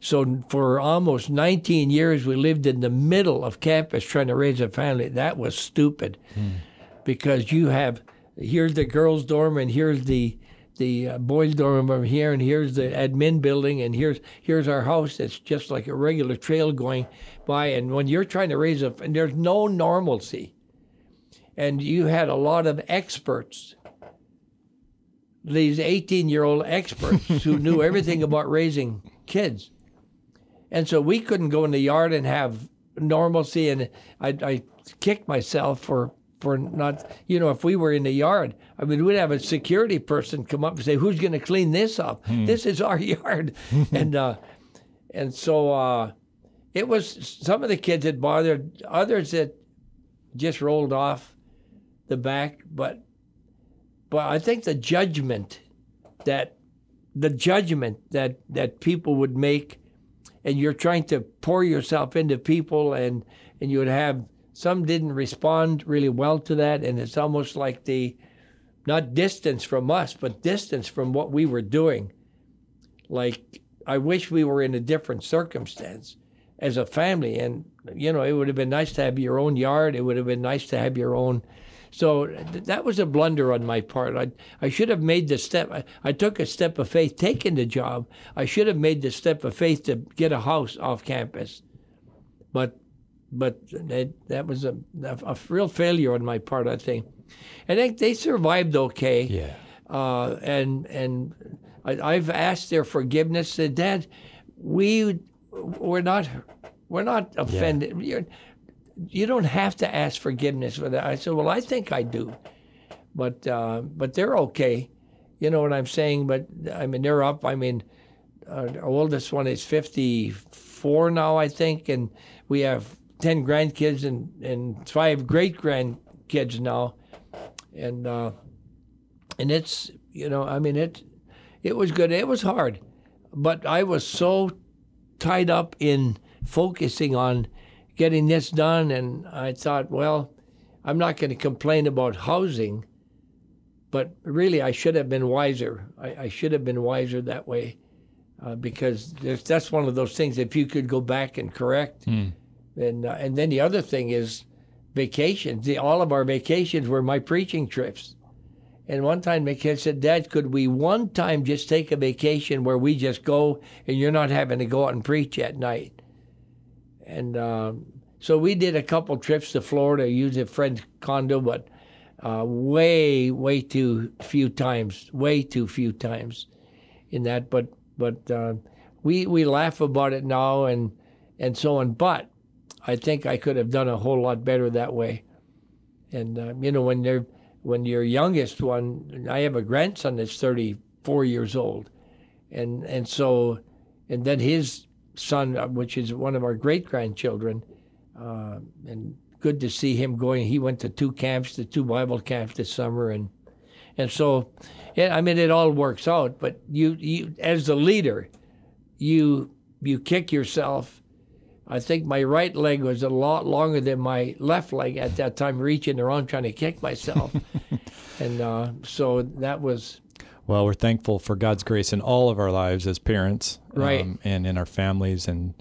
So for almost nineteen years, we lived in the middle of campus trying to raise a family. That was stupid, mm. because you have, here's the girls' dorm, and here's the the boys' dorm over here, and here's the admin building, and here's here's our house. It's just like a regular trail going by. And when you're trying to raise a, and there's no normalcy, and you had a lot of experts. These eighteen-year-old experts who knew everything about raising kids. And so we couldn't go in the yard and have normalcy. And I, I kicked myself for, for not, you know, if we were in the yard, I mean, we'd have a security person come up and say, who's going to clean this up? Hmm. This is our yard. and uh, and so uh, it was, some of the kids that bothered, others that just rolled off the back. But, but I think the judgment that the judgment that, that people would make, and you're trying to pour yourself into people, and, and you would have, some didn't respond really well to that, and it's almost like the, not distance from us, but distance from what we were doing. Like, I wish we were in a different circumstance as a family, and, you know, it would have been nice to have your own yard, it would have been nice to have your own. So th- that was a blunder on my part. I I should have made the step. I, I took a step of faith, taking the job. I should have made the step of faith to get a house off campus. But but it, that was a, a, a real failure on my part, I think. And they, they survived okay. Yeah. Uh, and and I, I've asked their forgiveness. Said, Dad, we we're not we're not offended. Yeah. You don't have to ask forgiveness for that. I said, well, I think I do, but uh, but they're okay, you know what I'm saying. But I mean, they're up. I mean, uh, our oldest one is fifty-four now, I think, and we have ten grandkids and, and five great grandkids now, and uh, and it's you know, I mean it it was good. It was hard, but I was so tied up in focusing on getting this done, and I thought, well, I'm not going to complain about housing, but really I should have been wiser. I, I should have been wiser that way, uh, because that's one of those things, if you could go back and correct. Mm. And, uh, and then the other thing is vacations. The, all of our vacations were my preaching trips. And one time my kid said, Dad, could we one time just take a vacation where we just go and you're not having to go out and preach at night? And uh, so we did a couple trips to Florida, used a friend's condo, but uh, way, way too few times, way too few times in that. But but uh, we we laugh about it now and, and so on. But I think I could have done a whole lot better that way. And, uh, you know, when they're, when your youngest one, I have a grandson that's thirty-four years old. And, and so, and then his son, which is one of our great-grandchildren, uh, and good to see him going. He went to two camps, the two Bible camps this summer, and and so, yeah, I mean, it all works out. But you, you as the leader, you you kick yourself. I think my right leg was a lot longer than my left leg at that time, reaching around trying to kick myself, and uh, so that was. Well, we're thankful for God's grace in all of our lives as parents, right. um, and in our families. And,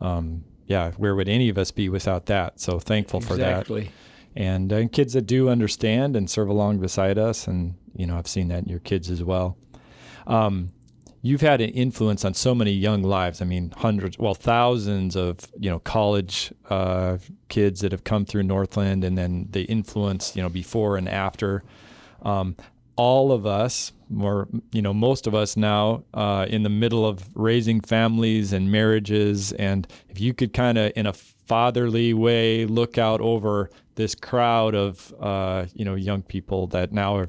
um, yeah, where would any of us be without that? So thankful exactly. for that. Exactly. And, and kids that do understand and serve along beside us. And, you know, I've seen that in your kids as well. Um, you've had an influence on so many young lives. I mean, hundreds, well, thousands of, you know, college uh, kids that have come through Northland, and then the influence, you know, before and after. Um All of us, more, you know, most of us now, uh, in the middle of raising families and marriages, and if you could kind of, in a fatherly way, look out over this crowd of, uh, you know, young people that now are,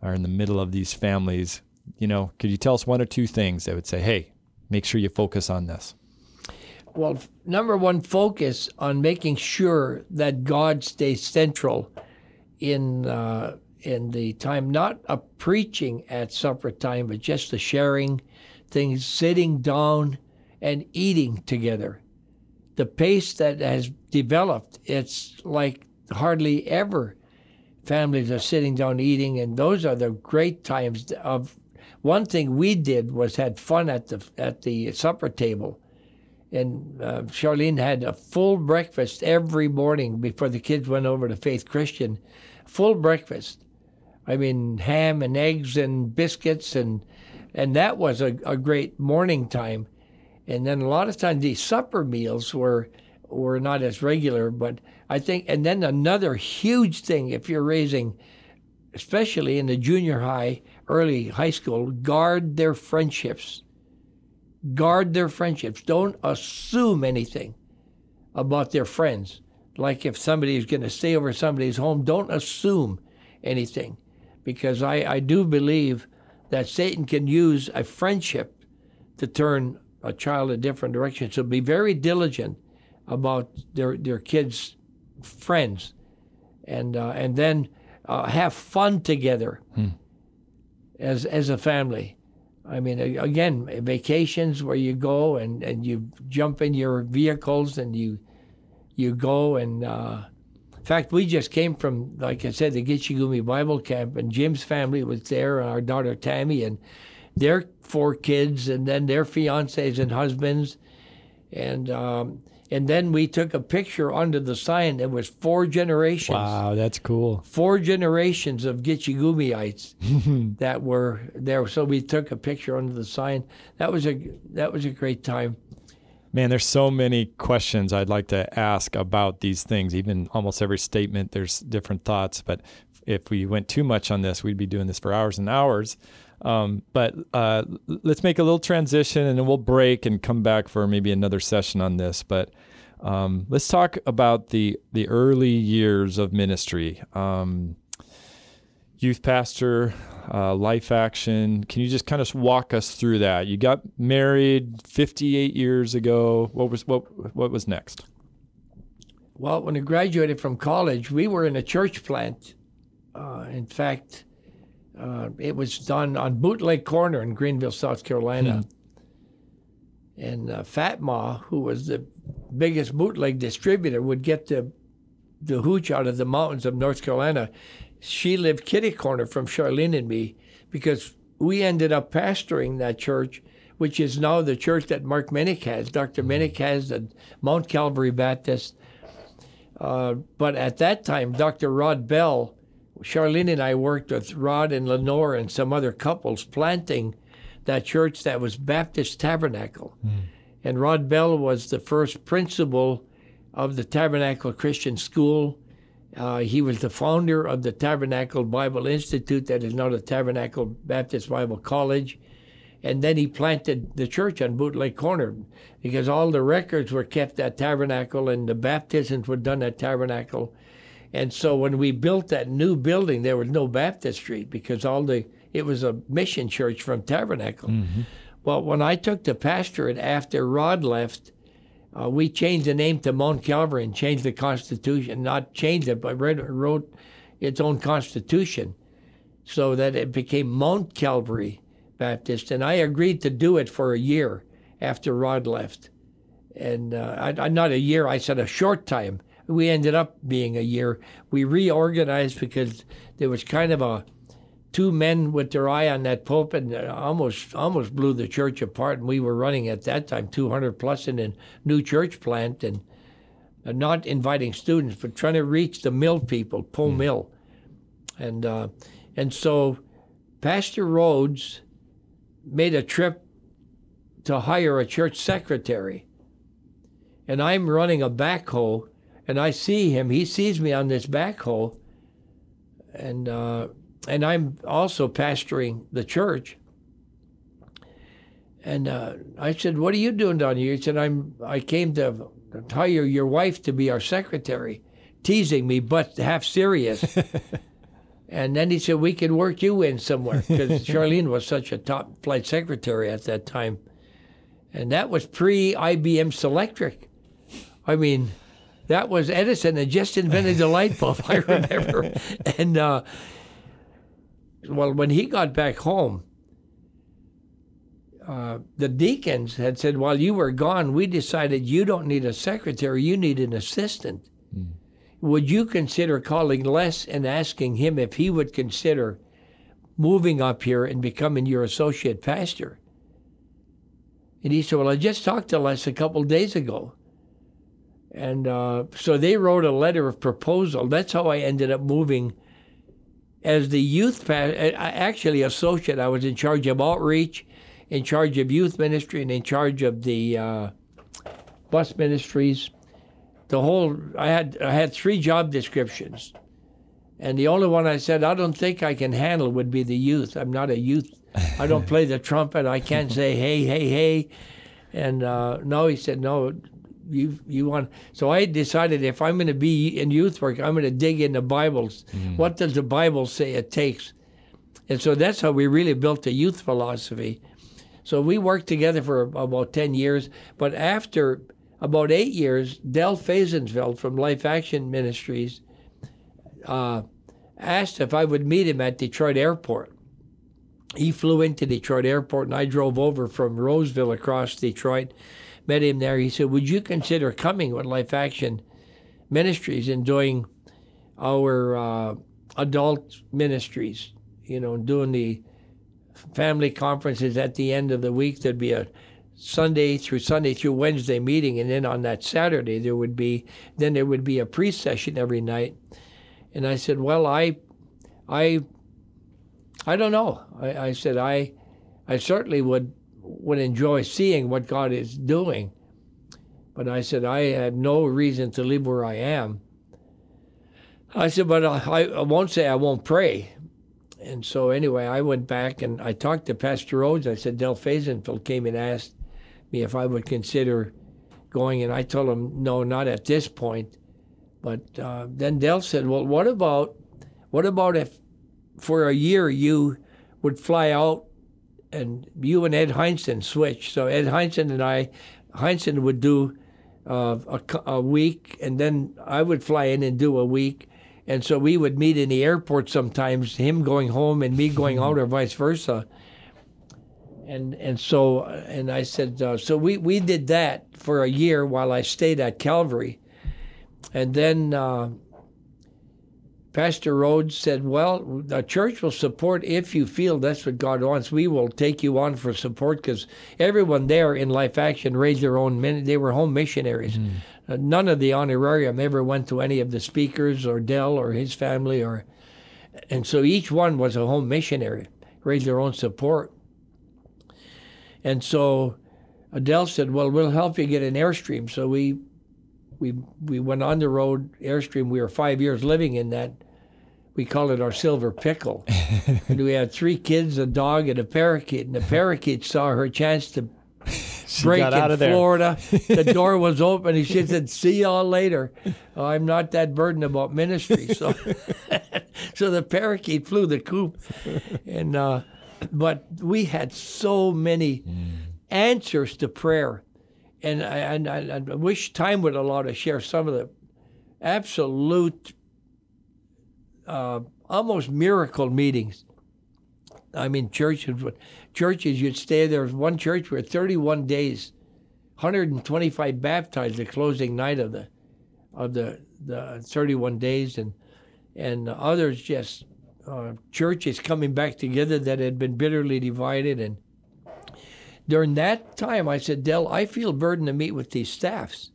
are in the middle of these families, you know, could you tell us one or two things that would say, hey, make sure you focus on this? Well, number one, focus on making sure that God stays central in uh in the time, not a preaching at supper time, but just the sharing things, sitting down and eating together. The pace that has developed, it's like hardly ever families are sitting down eating, and those are the great times of. One thing we did was had fun at the at the supper table, and uh, Charlene had a full breakfast every morning before the kids went over to Faith Christian, full breakfast. I mean, ham and eggs and biscuits, and and that was a, a great morning time. And then a lot of times these supper meals were were not as regular, but I think. And then another huge thing, if you're raising, especially in the junior high, early high school, guard their friendships. Guard their friendships. Don't assume anything about their friends. Like if somebody is going to stay over somebody's home, don't assume anything. Because I, I do believe that Satan can use a friendship to turn a child a different direction. So be very diligent about their their kids' friends. And, uh, and then uh, have fun together. Hmm. As as a family. I mean, again, vacations where you go and, and you jump in your vehicles and you you go and... Uh, in fact, we just came from, like I said, the Gitche Gumee Bible Camp, and Jim's family was there, and our daughter Tammy, and their four kids, and then their fiancés and husbands. And um, and then we took a picture under the sign. It was four generations. Wow, that's cool. Four generations of Gitche Gumeeites that were there. So we took a picture under the sign. That was a that was a great time. Man, there's so many questions I'd like to ask about these things. Even almost every statement, there's different thoughts. But if we went too much on this, we'd be doing this for hours and hours. Um, but uh, let's make a little transition, and then we'll break and come back for maybe another session on this. But um, let's talk about the the early years of ministry. Um, youth pastor, uh, Life Action. Can you just kind of walk us through that? You got married fifty-eight years ago. What was what what was next? Well, when I graduated from college, we were in a church plant. Uh, in fact. Uh, it was done on Bootleg Corner in Greenville, South Carolina. Mm. And uh, Fat Ma, who was the biggest bootleg distributor, would get the the hooch out of the mountains of North Carolina. She lived kitty corner from Charlene and me, because we ended up pastoring that church, which is now the church that Mark Minnick has. Doctor Minnick has the Mount Calvary Baptist. Uh, but at that time, Doctor Rod Bell, Charlene and I worked with Rod and Lenore and some other couples planting that church that was Baptist Tabernacle. Mm. And Rod Bell was the first principal of the Tabernacle Christian School. Uh, he was the founder of the Tabernacle Bible Institute, that is now the Tabernacle Baptist Bible College. And then he planted the church on Bootleg Corner, because all the records were kept at Tabernacle and the baptisms were done at Tabernacle. And so when we built that new building, there was no baptistry, because all the it was a mission church from Tabernacle. Mm-hmm. Well, when I took the pastorate after Rod left, uh, we changed the name to Mount Calvary and changed the constitution. Not changed it, but read, wrote its own constitution so that it became Mount Calvary Baptist. And I agreed to do it for a year after Rod left. And uh, I, not a year, I said a short time. We ended up being a year. We reorganized because there was kind of a two men with their eye on that pulpit, and almost almost blew the church apart. And we were running at that time two hundred plus in a new church plant, and not inviting students, but trying to reach the mill people, Poe mm. Mill, and uh, and so Pastor Rhodes made a trip to hire a church secretary, and I'm running a backhoe. And I see him. He sees me on this backhoe, and uh, and I'm also pastoring the church. And uh, I said, "What are you doing down here?" He said, "I'm. I came to hire your wife to be our secretary," teasing me, but half serious. And then he said, "We can work you in somewhere," because Charlene was such a top flight secretary at that time, and that was pre-I B M Selectric. I mean. That was Edison that just invented the light bulb, I remember. And, uh, well, when he got back home, uh, the deacons had said, while you were gone, we decided you don't need a secretary, you need an assistant. Mm. would you consider calling Les and asking him if he would consider moving up here and becoming your associate pastor? And he said, well, I just talked to Les a couple days ago. And uh, so they wrote a letter of proposal. That's how I ended up moving as the youth pastor, actually associate. I was in charge of outreach, in charge of youth ministry, and in charge of the uh, bus ministries. The whole, I had I had three job descriptions, and the only one I said I don't think I can handle would be the youth. I'm not a youth. I don't play the trumpet. I can't say hey, hey, hey. And uh, no, he said no. You you want? So I decided if I'm going to be in youth work, I'm going to dig into Bibles. Mm. What does the Bible say it takes? And so that's how we really built the youth philosophy. So we worked together for about ten years, but after. About eight years, Del Fehsenfeld from Life Action Ministries uh, asked if I would meet him at Detroit Airport. He flew into Detroit Airport, and I drove over from Roseville across Detroit, met him there. He said, would you consider coming with Life Action Ministries and doing our uh, adult ministries, you know, doing the family conferences at the end of the week? There'd be a Sunday through Sunday through Wednesday meeting, and then on that Saturday there would be then there would be a pre-session every night. And I said, well, I I I don't know. I, I said I I certainly would would enjoy seeing what God is doing. But I said I have no reason to leave where I am. I said, but I, I won't say I won't pray. And so anyway, I went back and I talked to Pastor Rhodes. I said, Del Fehsenfeld came and asked me if I would consider going, and I told him no, not at this point. But uh, then Del said, well, what about what about if for a year you would fly out and you and Ed Heinsen switch? So Ed Heinsen and I, Heinsen would do uh, a, a week, and then I would fly in and do a week. And so we would meet in the airport sometimes, him going home and me going out, or vice versa. And and so and I said, uh, so we, we did that for a year while I stayed at Calvary. And then uh, Pastor Rhodes said, well, the church will support if you feel that's what God wants. We will take you on for support, because everyone there in Life Action raised their own men. They were home missionaries. Mm. None of the honorarium ever went to any of the speakers or Dell or his family. or, And so each one was a home missionary, raised their own support. And so Dell said, well, we'll help you get an Airstream. So we we we went on the road, Airstream. We were five years living in that. We called it our silver pickle. And we had three kids, a dog, and a parakeet. And the parakeet saw her chance to She break got out in of Florida. The door was open, and she said, see y'all later. Oh, I'm not that burdened about ministry. So so the parakeet flew the coop. And uh, but we had so many mm. answers to prayer. And I, and I, I wish time would allow to share some of the absolute, uh, almost miracle meetings. I mean, churches would... Churches, you'd stay there. One church where thirty-one days, one hundred twenty-five baptized the closing night of the, of the, the thirty-one days, and and others just uh, churches coming back together that had been bitterly divided. And during that time, I said, Del, I feel burdened to meet with these staffs,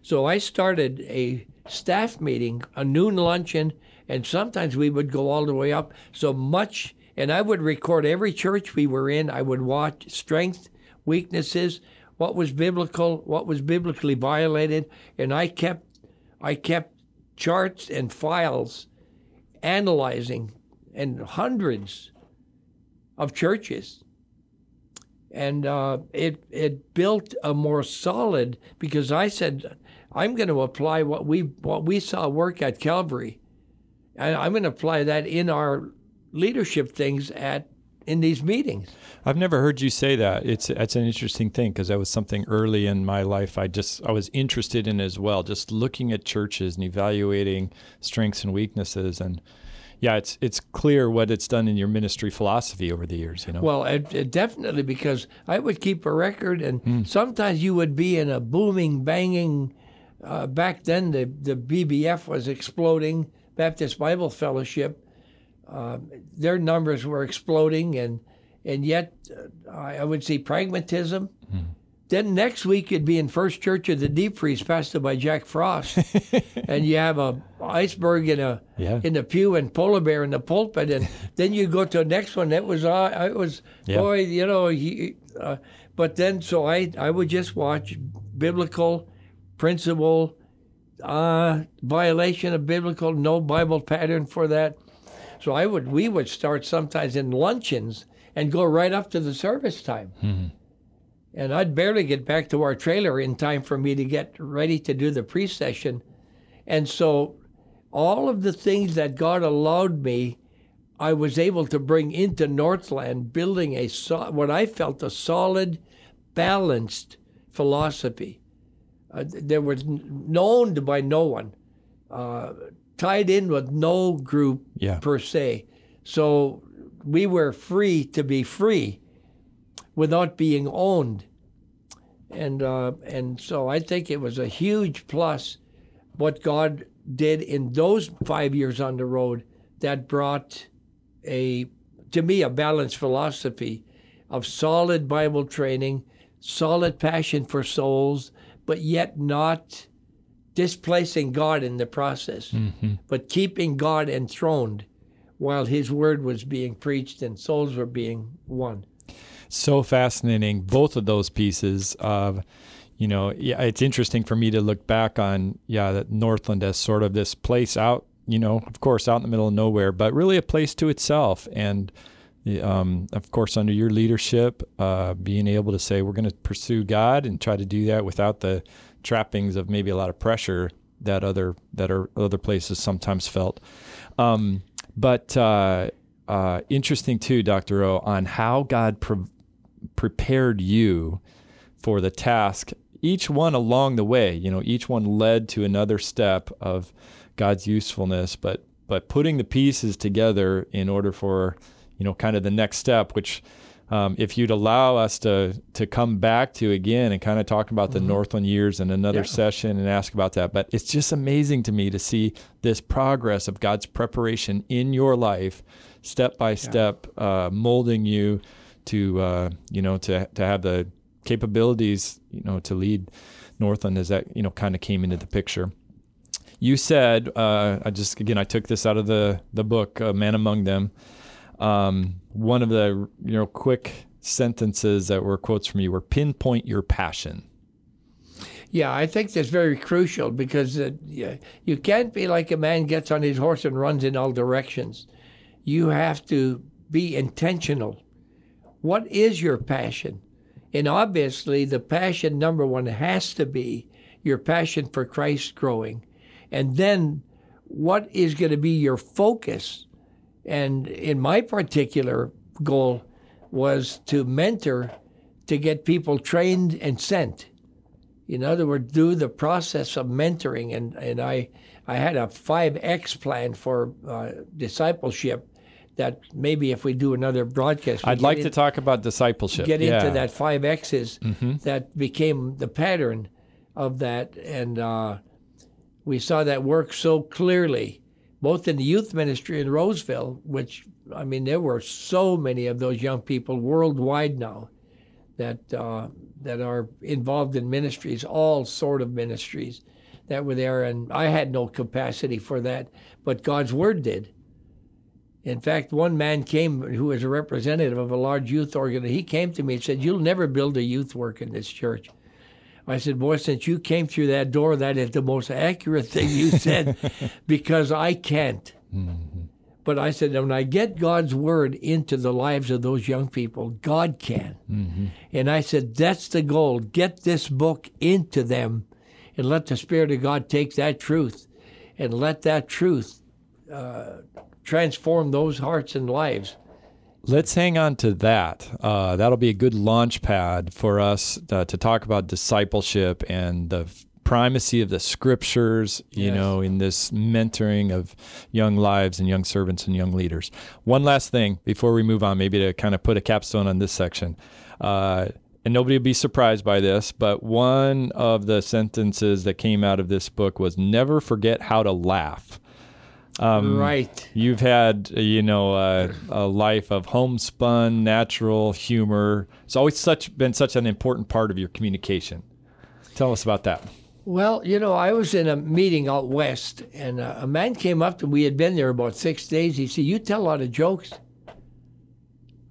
so I started a staff meeting, a noon luncheon, and sometimes we would go all the way up. So much. And I would record every church we were in. I would watch strengths, weaknesses, what was biblical, what was biblically violated, and I kept, I kept charts and files, analyzing, and hundreds of churches. And uh, it it built a more solid, because I said, I'm going to apply what we what we saw work at Calvary, and I'm going to apply that in our leadership things at in these meetings. I've never heard you say that. It's that's an interesting thing, because that was something early in my life I just I was interested in as well, just looking at churches and evaluating strengths and weaknesses. And yeah, it's it's clear what it's done in your ministry philosophy over the years, you know. Well, it, it definitely, because I would keep a record, and mm. sometimes you would be in a booming, banging Uh, back then, the, the B B F was exploding, Baptist Bible Fellowship. Uh, their numbers were exploding, and and yet uh, I would say pragmatism. Mm-hmm. Then next week you'd be in First Church of the Deep Freeze, pastored by Jack Frost, and you have a iceberg in a yeah. in the pew and polar bear in the pulpit, and then you go to the next one. It was uh, it was yeah. boy, you know. He, uh, but then so I I would just watch biblical principle uh, violation of biblical, no Bible pattern for that. So I would we would start sometimes in luncheons and go right up to the service time. Mm-hmm. And I'd barely get back to our trailer in time for me to get ready to do the pre-session. And so all of the things that God allowed me, I was able to bring into Northland, building a what I felt a solid, balanced philosophy. Uh, there was known by no one, uh, tied in with no group yeah. per se. So we were free to be free without being owned. And uh, and so I think it was a huge plus what God did in those five years on the road that brought, a to me, a balanced philosophy of solid Bible training, solid passion for souls, but yet not displacing God in the process, mm-hmm. but keeping God enthroned while his word was being preached and souls were being won. So fascinating, both of those pieces of, you know, yeah, it's interesting for me to look back on, yeah, that Northland as sort of this place out, you know, of course, out in the middle of nowhere, but really a place to itself. And, um, of course, under your leadership, uh, being able to say, we're going to pursue God and try to do that without the trappings of maybe a lot of pressure that other that are other places sometimes felt. Um, but uh, uh, interesting, too, Doctor O, on how God pro- prepared you for the task, each one along the way, you know, each one led to another step of God's usefulness, but but putting the pieces together in order for, you know, kind of the next step, which um, if you'd allow us to to come back to again and kind of talk about the mm-hmm. Northland years in another yeah. session and ask about that. But it's just amazing to me to see this progress of God's preparation in your life, step by yeah. step, uh, molding you to, uh, you know, to to have the capabilities, you know, to lead Northland as that, you know, kind of came into the picture. You said, uh, I just, again, I took this out of the, the book, uh, Man Among Them. Um, one of the, you know, quick sentences that were quotes from you were pinpoint your passion. Yeah, I think that's very crucial because uh, you can't be like a man gets on his horse and runs in all directions. You have to be intentional. What is your passion? And obviously, the passion, number one, has to be your passion for Christ growing. And then what is going to be your focus? And in my particular goal was to mentor, to get people trained and sent. In other words, do the process of mentoring. And, and I, I had a five X plan for uh, discipleship that maybe if we do another broadcast. I'd like in, to talk about discipleship. Get yeah. into that five X's mm-hmm. that became the pattern of that. And uh, we saw that work so clearly, both in the youth ministry in Roseville, which, I mean, there were so many of those young people worldwide now that uh, that are involved in ministries, all sort of ministries that were there. And I had no capacity for that, but God's word did. In fact, one man came who was a representative of a large youth organization. He came to me and said, "You'll never build a youth work in this church." I said, "Boy, since you came through that door, that is the most accurate thing you said, because I can't." Mm-hmm. But I said, when I get God's word into the lives of those young people, God can. Mm-hmm. And I said, that's the goal. Get this book into them and let the Spirit of God take that truth and let that truth uh, transform those hearts and lives. Let's hang on to that. Uh, that'll be a good launch pad for us uh, to talk about discipleship and the f- primacy of the scriptures, you yes. know, in this mentoring of young lives and young servants and young leaders. One last thing before we move on, maybe to kind of put a capstone on this section. Uh, and nobody would be surprised by this, but one of the sentences that came out of this book was, never forget how to laugh. Um, right. You've had, you know, a, a life of homespun, natural humor. It's always such been such an important part of your communication. Tell us about that. Well, you know, I was in a meeting out west, and a, a man came up, and we had been there about six days. He said, "You tell a lot of jokes."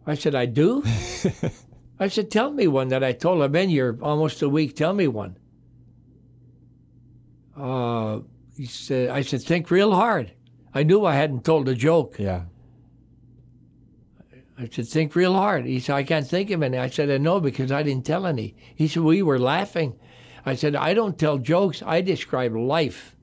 I said, "I do?" I said, "Tell me one that I told. I've been here almost a week. Tell me one." Uh, he said, I said, "Think real hard." I knew I hadn't told a joke. Yeah. I said, "Think real hard." He said, "I can't think of any." I said, "I know, because I didn't tell any." He said, "We were laughing." I said, "I don't tell jokes. I describe life.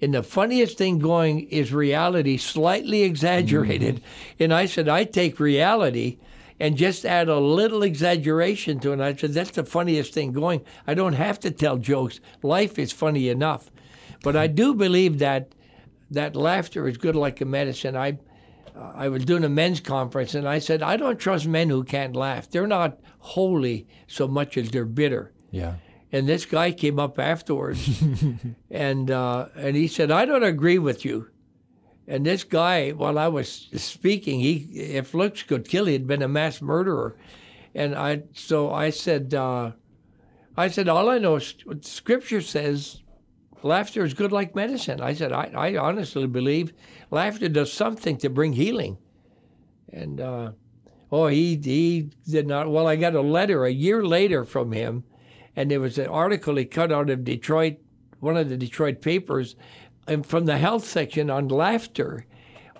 And the funniest thing going is reality, slightly exaggerated." Mm-hmm. And I said, "I take reality and just add a little exaggeration to it." And I said, "That's the funniest thing going. I don't have to tell jokes. Life is funny enough." But I do believe that that laughter is good like a medicine. I uh, I was doing a men's conference, and I said, I don't trust men who can't laugh. They're not holy so much as they're bitter. Yeah. And this guy came up afterwards, and uh, and he said, "I don't agree with you." And this guy, while I was speaking, he if looks could kill, he had been a mass murderer. And I so I said, uh, I said, "All I know is Scripture says laughter is good like medicine." I said, I, I honestly believe laughter does something to bring healing. And, uh, oh, he he did not. Well, I got a letter a year later from him, and there was an article he cut out of Detroit, one of the Detroit papers, and from the health section on laughter,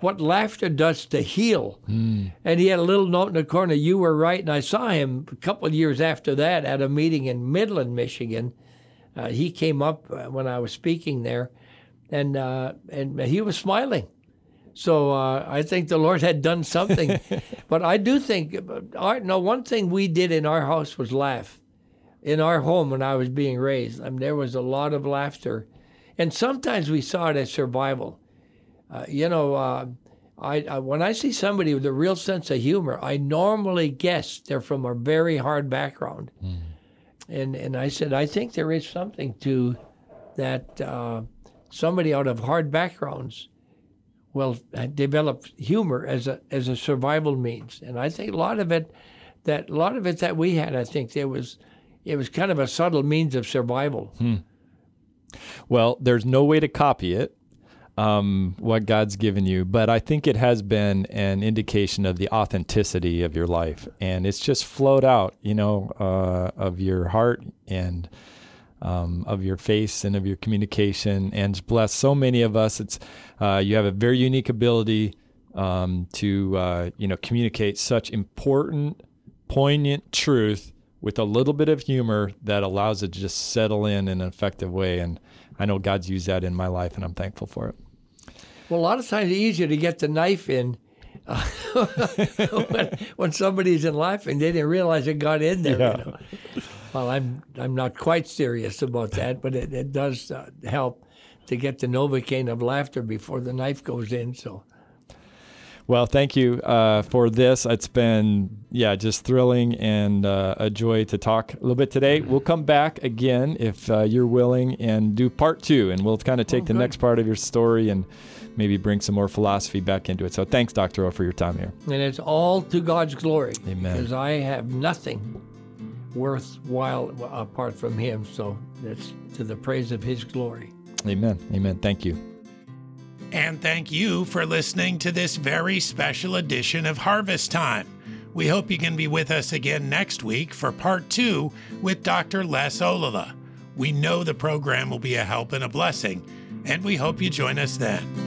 what laughter does to heal. Mm. And he had a little note in the corner, "You were right." And I saw him a couple of years after that at a meeting in Midland, Michigan. Uh, he came up when I was speaking there, and uh, and he was smiling. So uh, I think the Lord had done something. But I do think, our, no, one thing we did in our house was laugh. In our home when I was being raised, I mean, there was a lot of laughter. And sometimes we saw it as survival. Uh, you know, uh, I, I when I see somebody with a real sense of humor, I normally guess they're from a very hard background. Mm. And and I said, I think there is something to that. Uh, somebody out of hard backgrounds will develop humor as a as a survival means. And I think a lot of it that a lot of it that we had, I think there was it was kind of a subtle means of survival. Hmm. Well, there's no way to copy it, um, what God's given you, but I think it has been an indication of the authenticity of your life, and it's just flowed out, you know, uh, of your heart and um, of your face and of your communication, and bless so many of us. It's uh, you have a very unique ability um, to uh, you know communicate such important, poignant truth with a little bit of humor that allows it to just settle in in an effective way. And I know God's used that in my life, and I'm thankful for it. Well, a lot of times it's easier to get the knife in uh, when, when somebody's in life and they didn't realize it got in there. Yeah. You know? Well, I'm I'm not quite serious about that, but it, it does uh, help to get the Novocaine of laughter before the knife goes in, so... Well, thank you uh, for this. It's been, yeah, just thrilling and uh, a joy to talk a little bit today. We'll come back again if uh, you're willing and do part two, and we'll kind of take oh, the good. next part of your story and maybe bring some more philosophy back into it. So thanks, Doctor O, for your time here. And it's all to God's glory. Amen. Because I have nothing worthwhile apart from Him. So it's to the praise of His glory. Amen. Amen. Thank you. And thank you for listening to this very special edition of Harvest Time. We hope you can be with us again next week for part two with Doctor Les Olala. We know the program will be a help and a blessing, and we hope you join us then.